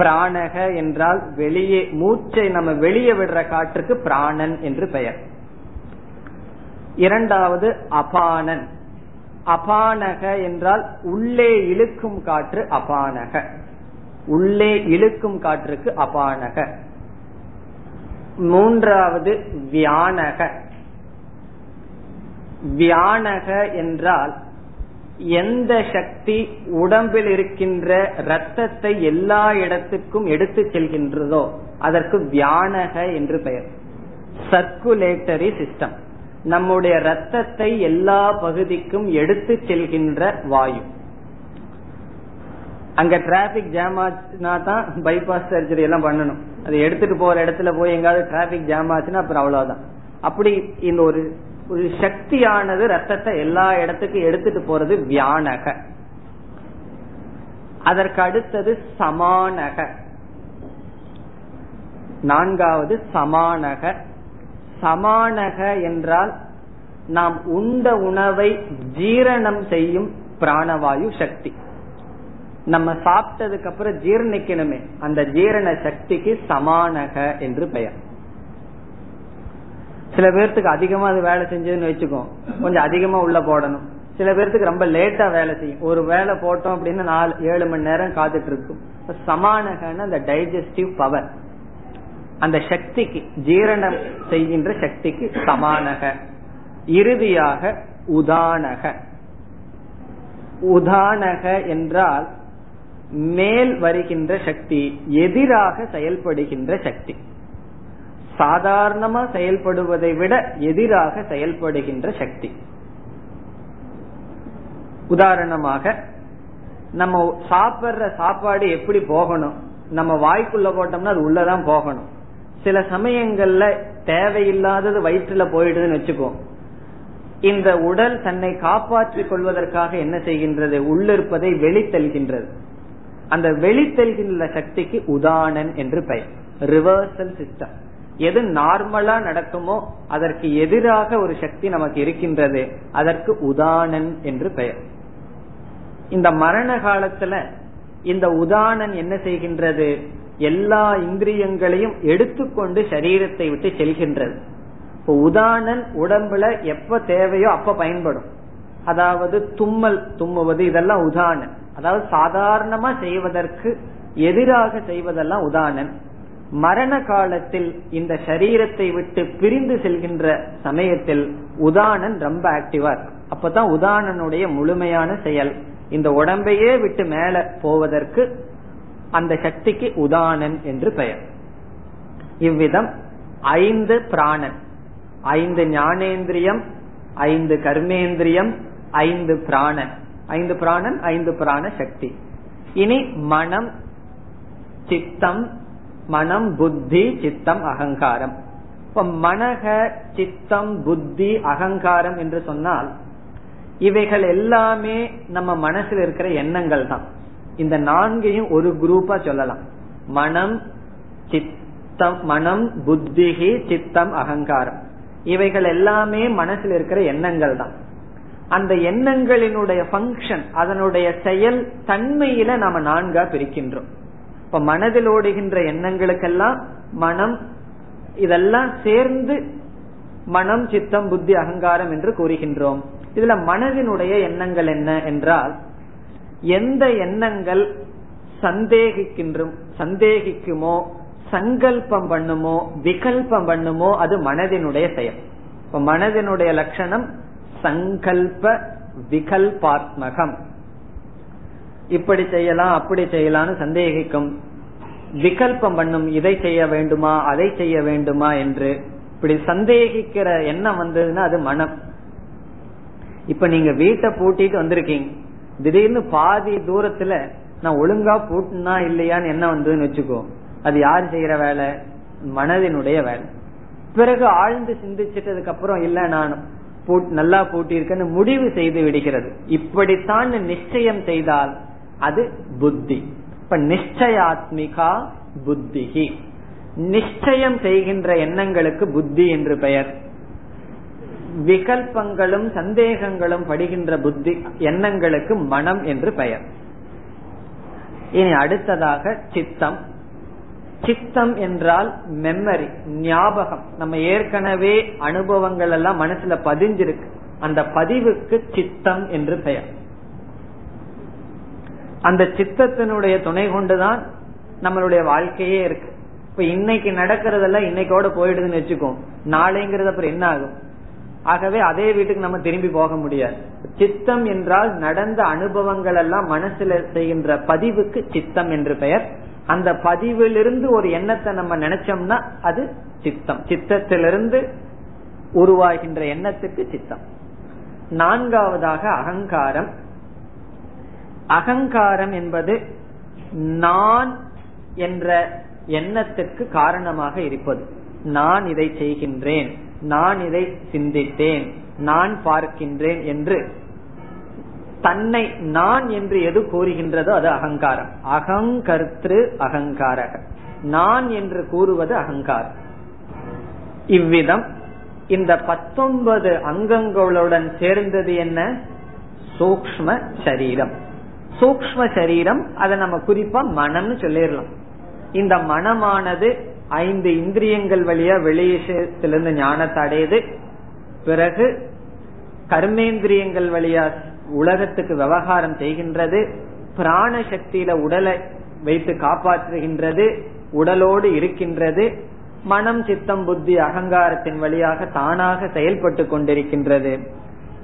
பிராணக என்றால் வெளியே, மூச்சை நம்ம வெளியே விடுற காற்றுக்கு பிராணன் என்று பெயர். இரண்டாவது அபானன். அபானக என்றால் உள்ளே இழுக்கும் காற்று. அபானக, உள்ளே இழுக்கும் காற்றுக்கு அபானக. மூன்றாவது வியானக. வியானக என்றால் எந்த சக்தி உடம்பில் இருக்கின்ற இரத்தத்தை எல்லா இடத்துக்கும் எடுத்து செல்கின்றதோ அதற்கு வியானக என்று பெயர். சர்க்குலேட்டரி சிஸ்டம், நம்முடைய இரத்தத்தை எல்லா பகுதிக்கும் எடுத்து செல்கின்ற வாயு. அங்க டிராபிக் ஜாம் ஆச்சுன்னா தான் பைபாஸ் சர்ஜரி எல்லாம் பண்ணணும். அதை எடுத்துட்டு போற இடத்துல போய் எங்காவது டிராபிக் ஜாம் ஆச்சுன்னா அப்புறம் அவ்வளவுதான். அப்படி இந்த ஒரு ஒரு சக்தியானது ரத்தத்தை எல்லா இடத்துக்கும் எடுத்துட்டு போறது வியானக. அதற்கு அடுத்தது சமானக. நான்காவது சமானக. சமானக என்றால் நாம் உண்ட உணவை ஜீரணம் செய்யும் பிராணவாயு சக்தி. நம்ம சாப்பிட்டதுக்கு அப்புறம் ஜீரணிக்கணுமே, அந்த ஜீரண சக்திக்கு சமானக என்று பெயர். சில பேர்த்துக்கு அதிகமா அது வேலை செஞ்சதுன்னு வச்சுக்கோ, கொஞ்சம் அதிகமா உள்ள போடணும். சில பேர்த்துக்கு ரொம்ப லேட்டா வேலை செய்யும். ஒரு வேலை போட்டோம் அப்படின்னு நாலு ஏழு மணி நேரம் காத்துட்டு இருக்கும். சமானகன்னு அந்த டைஜஸ்டிவ் பவர், அந்த சக்திக்கு, ஜீரணம் செய்கின்ற சக்திக்கு சமானக. இறுதியாக உதானக. உதானக என்றால் மேல் வருகின்ற சக்தி, எதிராக செயல்படுகின்ற சக்தி, சாதாரணமா செயல்படுவதை விட எதிராக செயல்படுகின்ற சக்தி. உதாரணமாக நம்ம சாப்பிடுற சாப்பாடு எப்படி போகணும், நம்ம வாய்க்குள்ள போட்டோம்னா அது உள்ளதான் போகணும். சில சமயங்கள்ல தேவையில்லாதது வயிற்றுல போயிடுதுன்னு வச்சுக்கோ. இந்த உடல் தன்னை காப்பாற்றிக் கொள்வதற்காக என்ன செய்கின்றது, உள்ளிருப்பதை வெளித்தல்கின்றது. அந்த வெளித்தல்கின்ற சக்திக்கு உதானன் என்று பெயர். ரிவர்சல் சிஸ்டம், எது நார்மலா நடக்குமோ அதற்கு எதிராக ஒரு சக்தி நமக்கு இருக்கின்றது, அதற்கு உதானன் என்று பெயர். இந்த மரண காலத்துல இந்த உதானன் என்ன செய்கின்றது, எல்லா இந்திரியங்களையும் எடுத்துக்கொண்டு சரீரத்தை விட்டு செல்கின்றது. இப்போ உதானன் உடம்புல எப்ப தேவையோ அப்ப பயன்படும். அதாவது தும்மல், தும்முவது, இதெல்லாம் உதானன். அதாவது சாதாரணமா செய்வதற்கு எதிராக செய்வதெல்லாம் உதானன். மரண காலத்தில் இந்த சரீரத்தை விட்டு பிரிந்து செல்கின்ற சமயத்தில் உதானன் ரொம்ப ஆக்டிவா இருக்கு. அப்பதான் உதானனுடைய முழுமையான செயல். இந்த உடம்பையே விட்டு மேல போவதற்கு அந்த சக்திக்கு உதானன் என்று பெயர். இவ்விதம் ஐந்து பிராணன், ஐந்து ஞானேந்திரியம், ஐந்து கர்மேந்திரியம், ஐந்து பிராணன், ஐந்து பிராணன், ஐந்து பிராண சக்தி. இனி மனம், சித்தம், மனம், புத்தி, சித்தம், அகங்காரம். இப்ப மனக, சித்தம், புத்தி, அகங்காரம் என்று சொன்னால் இவைகள் எல்லாமே நம்ம மனசுல இருக்கிற எண்ணங்கள் தான். இந்த நான்கையும் ஒரு குரூப்பா சொல்லலாம். மனம், சித்தம், மனம், புத்தி, சித்தம், அகங்காரம், இவைகள் எல்லாமே மனசுல இருக்கிற எண்ணங்கள் தான். அந்த எண்ணங்களினுடைய ஃபங்க்ஷன், அதனுடைய செயல் தன்மையில நாம நான்கா பிரிக்கின்றோம். இப்ப மனதில் ஓடுகின்ற எண்ணங்களுக்கெல்லாம் மனம், இதெல்லாம் சேர்ந்து மனம், சித்தம், புத்தி, அகங்காரம் என்று கூறுகின்றோம். இதுல மனதினுடைய எண்ணங்கள் என்ன என்றால், எந்த எண்ணங்கள் சந்தேகிக்கின்றோம், சந்தேகிக்குமோ, சங்கல்பம் பண்ணுமோ, விகல்பம் பண்ணுமோ, அது மனதினுடைய செயல். இப்ப மனதினுடைய லட்சணம் சங்கல்ப விகல்பாத்மகம். இப்படி செய்யலாம், அப்படி செய்யலாம்னு சந்தேகிக்கும், விகல்பம் பண்ணும், இதை செய்ய வேண்டுமா, அதை செய்ய வேண்டுமா என்று. இப்படி சந்தேகிக்கிற எண்ணம் வந்ததுன்னா அது மனம். இப்ப நீங்க வீட்டை பூட்டிட்டு வந்திருக்கீங்க, திடீர்னு பாதி தூரத்துல நான் ஒழுங்கா பூட்டினா இல்லையான்னு என்ன வந்ததுன்னு வச்சுக்கோ. அது யார் செய்யற வேலை, மனதினுடைய வேலை. பிறகு ஆழ்ந்து சிந்திச்சிட்டதுக்கு அப்புறம் இல்ல நான் நல்லா பூட்டியிருக்கேன்னு முடிவு செய்து விடுகிறது. இப்படித்தான் நிச்சயம் செய்தால் அது புத்தி. இப்ப நிச்சயாத்மிகா புத்திகி, நிச்சயம் செய்கின்ற எண்ணங்களுக்கு புத்தி என்று பெயர். விகல்பங்களும் சந்தேகங்களும் படுகின்ற புத்தி எண்ணங்களுக்கு மனம் என்று பெயர். இனி அடுத்ததாக சித்தம். சித்தம் என்றால் மெமரி, ஞாபகம். நம்ம ஏற்கனவே அனுபவங்கள் எல்லாம் மனசுல பதிஞ்சிருக்கு, அந்த பதிவுக்கு சித்தம் என்று பெயர். அந்த சித்தத்தினுடைய துணை கொண்டுதான் நம்மளுடைய வாழ்க்கையே இருக்கு. இப்ப இன்னைக்கு நடக்கிறதெல்லாம் இன்னைக்கோட போயிடுதுன்னு வச்சுக்கோ, நாளைங்கிறது அப்புறம் என்ன ஆகும்? ஆகவே அதே வீட்டுக்கு நம்ம திரும்பி போக முடியாது. சித்தம் என்றால் நடந்த அனுபவங்கள் எல்லாம் மனசுல செய்கின்ற பதிவுக்கு சித்தம் என்று பெயர். அந்த பதிவிலிருந்து ஒரு எண்ணத்தை நம்ம நினைச்சோம்னா அது சித்தம். சித்தத்திலிருந்து உருவாகின்ற எண்ணத்துக்கு சித்தம். நான்காவதாக அகங்காரம். அகங்காரம் என்பது நான் என்ற எண்ணத்திற்கு காரணமாக இருப்பது. நான் இதை செய்கின்றேன், நான் இதை சிந்தித்தேன், நான் பார்க்கின்றேன் என்று தன்னை நான் என்று எது கூறுகின்றதோ அது அகங்காரம். அகங்கர்த்ரு அகங்காரக, நான் என்று கூறுவது அகங்காரம். இவ்விதம் இந்த பத்தொன்பது அங்கங்களுடன் சேர்ந்தது என்ன, சூக்ஷ்ம சரீரம். சூக்ஷ்ம சரீரம் அதை நம்ம குறிப்பா மனம்னு சொல்லிடலாம். இந்த மனமானது ஐந்து இந்திரியங்கள் வழியா வெளியேஷத்திலிருந்து ஞானத்தை அடையுது. பிறகு கர்மேந்திரியங்கள் வழியா உலகத்துக்கு விவகாரம் செய்கின்றது. பிராண சக்தியில உடலை வைத்து காப்பாற்றுகின்றது, உடலோடு இருக்கின்றது. மனம், சித்தம், புத்தி, அகங்காரத்தின் வழியாக தானாக செயல்பட்டு கொண்டிருக்கின்றது.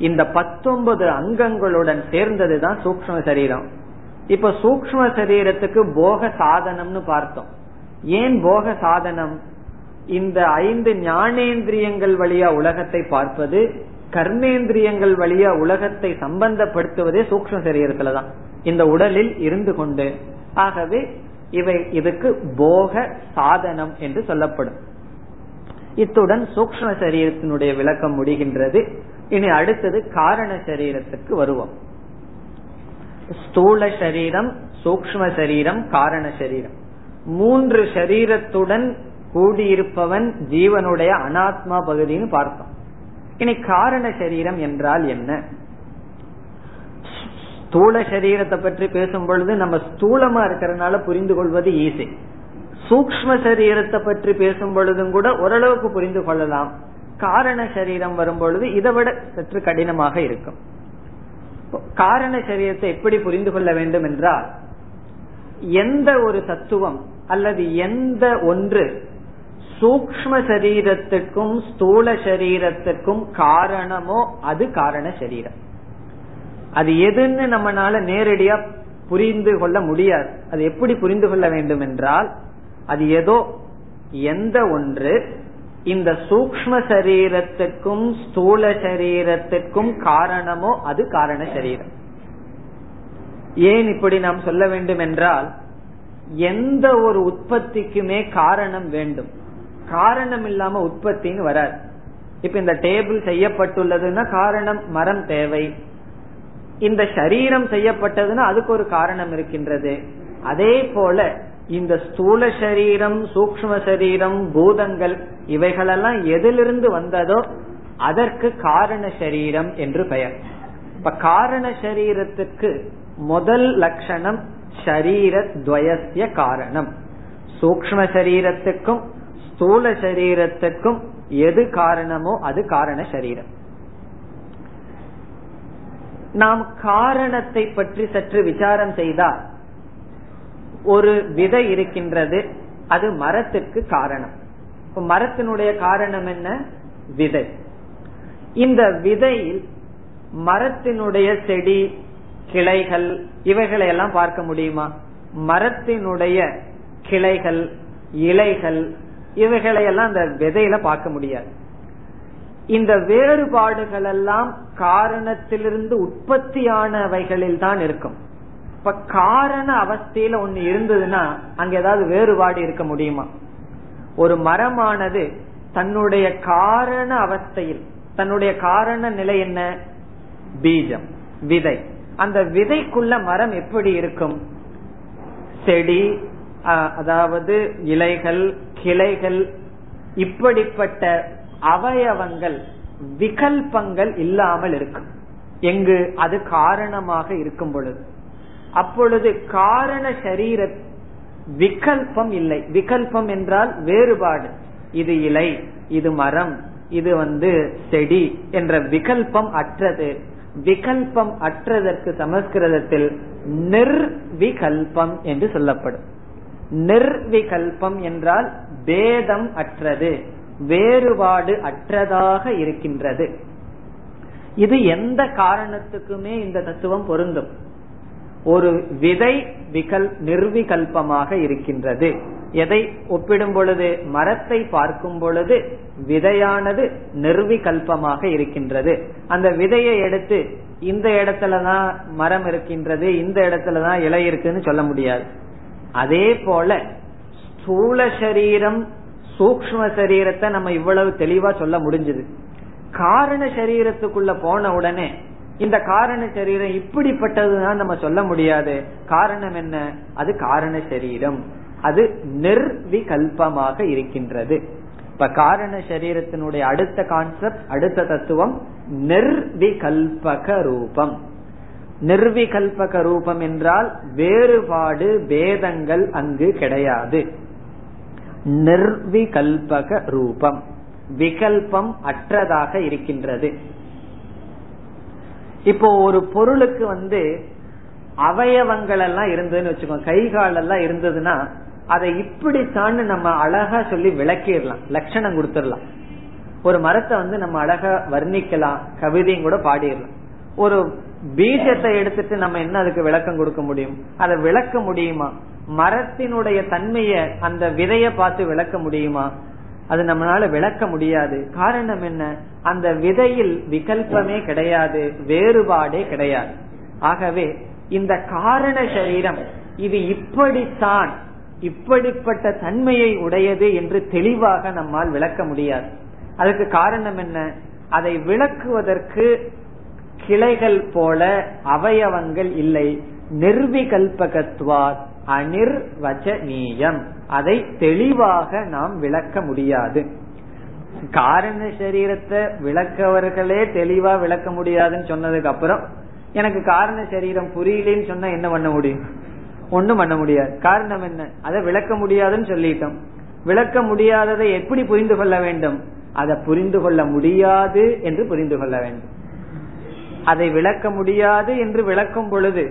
இந்த பத்தொன்பது அங்கங்களுடன் சேர்ந்ததுதான் சூக்ஷ்ம சரீரம். இப்ப சூக்ஷ்ம சரீரத்துக்கு போக சாதனம்னு பார்த்தோம். ஏன் போக சாதனம்? இந்த ஐந்து ஞானேந்திரியங்கள் வழியா உலகத்தை பார்ப்பது, கர்மேந்திரியங்கள் வழியா உலகத்தை சம்பந்தப்படுத்துவதே சூக்ஷ்ம சரீரத்துலதான், இந்த உடலில் இருந்து கொண்டு. ஆகவே இவை இதுக்கு போக சாதனம் என்று சொல்லப்படும். இத்துடன் சூக்ஷ்ம சரீரத்தினுடைய விளக்கம் முடிகின்றது. இனி அடுத்தது காரண சரீரத்துக்கு வருவோம். ஸ்தூல சரீரம், சூக்ஷ்ம சரீரம், காரண சரீரம், மூன்று சரீரத்துடன் கூடியிருப்பவன் ஜீவனுடைய அனாத்மா பகுதின்னு பார்த்தோம். இனி காரண சரீரம் என்றால் என்ன? ஸ்தூல சரீரத்தை பற்றி பேசும் பொழுது நம்ம ஸ்தூலமா இருக்கிறதுனால புரிந்து கொள்வது ஈஸி. சூக்ஷ்ம சரீரத்தை பற்றி பேசும் பொழுதும் கூட ஓரளவுக்கு புரிந்து கொள்ளலாம். காரண சரீரம் வரும்பொழுது இதை விட சற்று கடினமாக இருக்கும். காரண சரீரத்தை எப்படி புரிந்து கொள்ள வேண்டும் என்றால், எந்த ஒரு தத்துவம் அல்லது எந்த ஒன்று சூக்ஷ்ம சரீரத்திற்கும் ஸ்தூல சரீரத்திற்கும் காரணமோ அது காரண சரீரம். அது எதுன்னு நம்மளால நேரடியா புரிந்து கொள்ள முடியாது. அது எப்படி புரிந்து கொள்ள வேண்டும் என்றால், அது ஏதோ எந்த ஒன்று இந்த சூக்ஷ்ம சரீரத்திற்கும் ஸ்தூல சரீரத்திற்கும் காரணமோ அது காரண சரீரம். ஏன் இப்படி நாம் சொல்ல வேண்டும் என்றால், எந்த ஒரு உற்பத்திக்குமே காரணம் வேண்டும். காரணம் இல்லாம உற்பத்தின்னு வராது. இப்ப இந்த டேபிள் செய்யப்பட்டுள்ளதுன்னா காரணம் மரம் தேவை, இந்த சரீரம் செய்யப்பட்டதுன்னா அதுக்கு ஒரு காரணம் இருக்கின்றது. அதே போல இந்த ஸ்தூல சரீரம், சூக்ஷ்ம சரீரம், பூதங்கள் இவைகளெல்லாம் எதிலிருந்து வந்ததோ அதற்கு காரண சரீரம் என்று பெயர். இப்ப காரண சரீரத்திற்கு முதல் லட்சணம் சரீரத்வயஸ்ய காரணம். சூக்ஷ்ம சரீரத்துக்கும் ஸ்தூல சரீரத்துக்கும் எது காரணமோ அது காரண சரீரம். நாம் காரணத்தை பற்றி சற்று விசாரம் செய்தால், ஒரு விதை இருக்கின்றது, அது மரத்திற்கு காரணம். மரத்தினுடைய காரணம் என்ன? விதை. இந்த விதையில் மரத்தினுடைய செடி, கிளைகள் இவைகளை எல்லாம் பார்க்க முடியுமா? மரத்தினுடைய கிளைகள், இலைகள் இவைகளையெல்லாம் அந்த விதையில பார்க்க முடியாது. இந்த வேறுபாடுகள் எல்லாம் காரணத்திலிருந்து உற்பத்தியானவைகளில் தான் இருக்கும். இப்ப காரண அவஸ்தையில ஒண்ணு இருந்ததுன்னா அங்க ஏதாவது வேறுபாடு இருக்க முடியுமா? ஒரு மரமானது தன்னுடைய காரண அவஸ்தையில், தன்னுடைய காரண நிலை என்ன? பீஜம், விதை. அந்த விதைக்குள்ள மரம் எப்படி இருக்கும்? செடி, அதாவது இலைகள், கிளைகள், இப்படிப்பட்ட அவயவங்கள், விகல்பங்கள் இல்லாமல் இருக்கும். எங்கு அது காரணமாக இருக்கும் பொழுது, அப்பொழுது காரண சரீர விகல்பம் இல்லை. விகல்பம் என்றால் வேறுபாடு. இது இலை, இது மரம், இது வந்து செடி என்ற விகல்பம் அற்றது. விகல்பம் அற்றதற்கு சமஸ்கிருதத்தில் நிர்விகல்பம் என்று சொல்லப்படும். நிர்விகல்பம் என்றால் பேதம் அற்றது, வேறுபாடு அற்றதாக இருக்கின்றது. இது எந்த காரணத்துக்குமே இந்த தத்துவம் பொருந்தும். ஒரு விதை விகல் நிர்விகல்பமாக இருக்கின்றது. எதை ஒப்பிடும் பொழுது? மரத்தை பார்க்கும் பொழுது விதையானது நிர்விகல்பமாக இருக்கின்றது. அந்த விதையை எடுத்து இந்த இடத்துலதான் மரம் இருக்கின்றது, இந்த இடத்துலதான் இலை இருக்குன்னு சொல்ல முடியாது. அதே போல ஸ்தூல சரீரம், சூக்ஷ்ம சரீரத்தை நம்ம இவ்வளவு தெளிவா சொல்ல முடிஞ்சது. காரண சரீரத்துக்குள்ள போன உடனே இந்த காரண சரீரம் இப்படிப்பட்டதுதான் நம்ம சொல்ல முடியாது. காரணம் என்ன? அது காரண சரீரம், அது நிர்விகல்பமாக இருக்கின்றது. இப்ப காரண சரீரத்தினுடைய அடுத்த கான்செப்ட், அடுத்த தத்துவம் நிர்விகல்பக ரூபம். நிர்விகல்பக ரூபம் என்றால் வேறுபாடு, பேதங்கள் அங்கு கிடையாது. நிர்விகல்பக ரூபம், விகல்பம் அற்றதாக இருக்கின்றது. இப்போ ஒரு பொருளுக்கு வந்து அவயவங்கள் எல்லாம் இருந்ததுன்னு வச்சுக்கோங்க, கை கால் எல்லாம் இருந்ததுன்னா அதை இப்படித்தான் நம்ம அழகா சொல்லி விளக்கிடலாம், லட்சணம் கொடுத்துடலாம். ஒரு மரத்தை வந்து நம்ம அழகா வர்ணிக்கலாம், கவிதையும் கூட பாடிடலாம். ஒரு பீஜத்தை எடுத்துட்டு நம்ம என்ன அதுக்கு விளக்கம் கொடுக்க முடியும்? அதை விளக்க முடியுமா? மரத்தினுடைய தன்மைய அந்த விதைய பார்த்து விளக்க முடியுமா? அது நம்மளால விளக்க முடியாது. காரணம் என்ன? அந்த விதையில் விகல்பமே கிடையாது, வேறுபாடே கிடையாது. ஆகவே இந்த காரண சரீரம் இது இப்படித்தான், இப்படிப்பட்ட தன்மையை உடையது என்று தெளிவாக நம்மால் விளக்க முடியாது. அதுக்கு காரணம் என்ன? அதை விளக்குவதற்கு கிளைகள் போல அவயவங்கள் இல்லை. நிர்விகல்பகத்வா அனிர்வச்சனீயம், அதை தெளிவாக நாம் விளக்க முடியாது. காரண சரீரத்தை விளக்கவர்களே தெளிவா விளக்க முடியாதுன்னு சொன்னதுக்கு அப்புறம் எனக்கு காரண சரீரம் புரியலன்னு சொன்னா என்ன பண்ண முடியும்? ஒண்ணும் பண்ண முடியாது. காரணம் என்ன? அதை விளக்க முடியாதுன்னு சொல்லிட்டோம். விளக்க முடியாததை எப்படி புரிந்து கொள்ள வேண்டும்? அதை புரிந்து கொள்ள முடியாது என்று புரிந்து கொள்ள வேண்டும். அதை விளக்க முடியாது என்று விளக்கும் பொழுது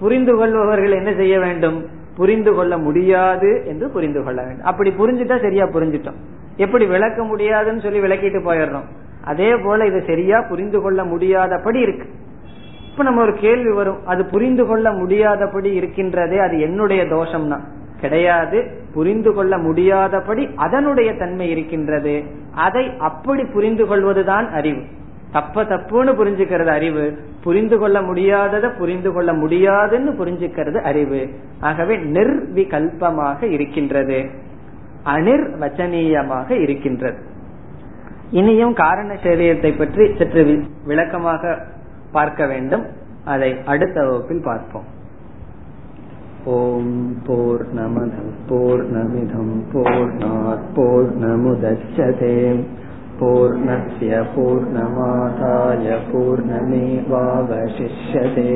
புரிந்து கொள்பவர்கள் என்ன செய்ய வேண்டும்? புரிந்து கொள்ள முடியாது என்று புரிந்து கொள்ள வேண்டும். அப்படி புரிஞ்சுட்டா சரியா புரிஞ்சுட்டோம். எப்படி விளக்க முடியாதுன்னு சொல்லி விளக்கிட்டு போயிடுறோம், அதே போல இதை சரியா புரிந்து கொள்ள முடியாதபடி இருக்கு. இப்ப நம்ம ஒரு கேள்வி வரும், அது புரிந்து கொள்ள முடியாதபடி இருக்கின்றதே அது என்னுடைய தோஷம்னா? கிடையாது, புரிந்து கொள்ள முடியாதபடி அதனுடைய தன்மை இருக்கின்றது. அதை அப்படி புரிந்து கொள்வதுதான் அறிவு. தப்ப தப்புன்னு புரிஞ்சுக்கிறது அறிவு, புரிந்து கொள்ள முடியாததை புரிந்து கொள்ள முடியாதுன்னு புரிஞ்சுக்கிறது அறிவு. ஆகவே நிர்விகல்பமாக இருக்கின்றது, அனிர்வச்சனீயமாக இருக்கின்றது. இனியும் காரண சரீரத்தை பற்றி சற்று விளக்கமாக பார்க்க வேண்டும். அதை அடுத்த வகுப்பில் பார்ப்போம். ஓம் பூர்ணமதః பூர்ணமிதம் பூர்ணாத் பூர்ணமுதச்யதே பூர்ணஸ்ய பூர்ணமாதாய பூர்ணமேவாவசிஷ்யதே.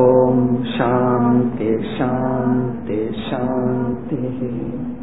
ஓம் சாந்தி சாந்தி சாந்தி.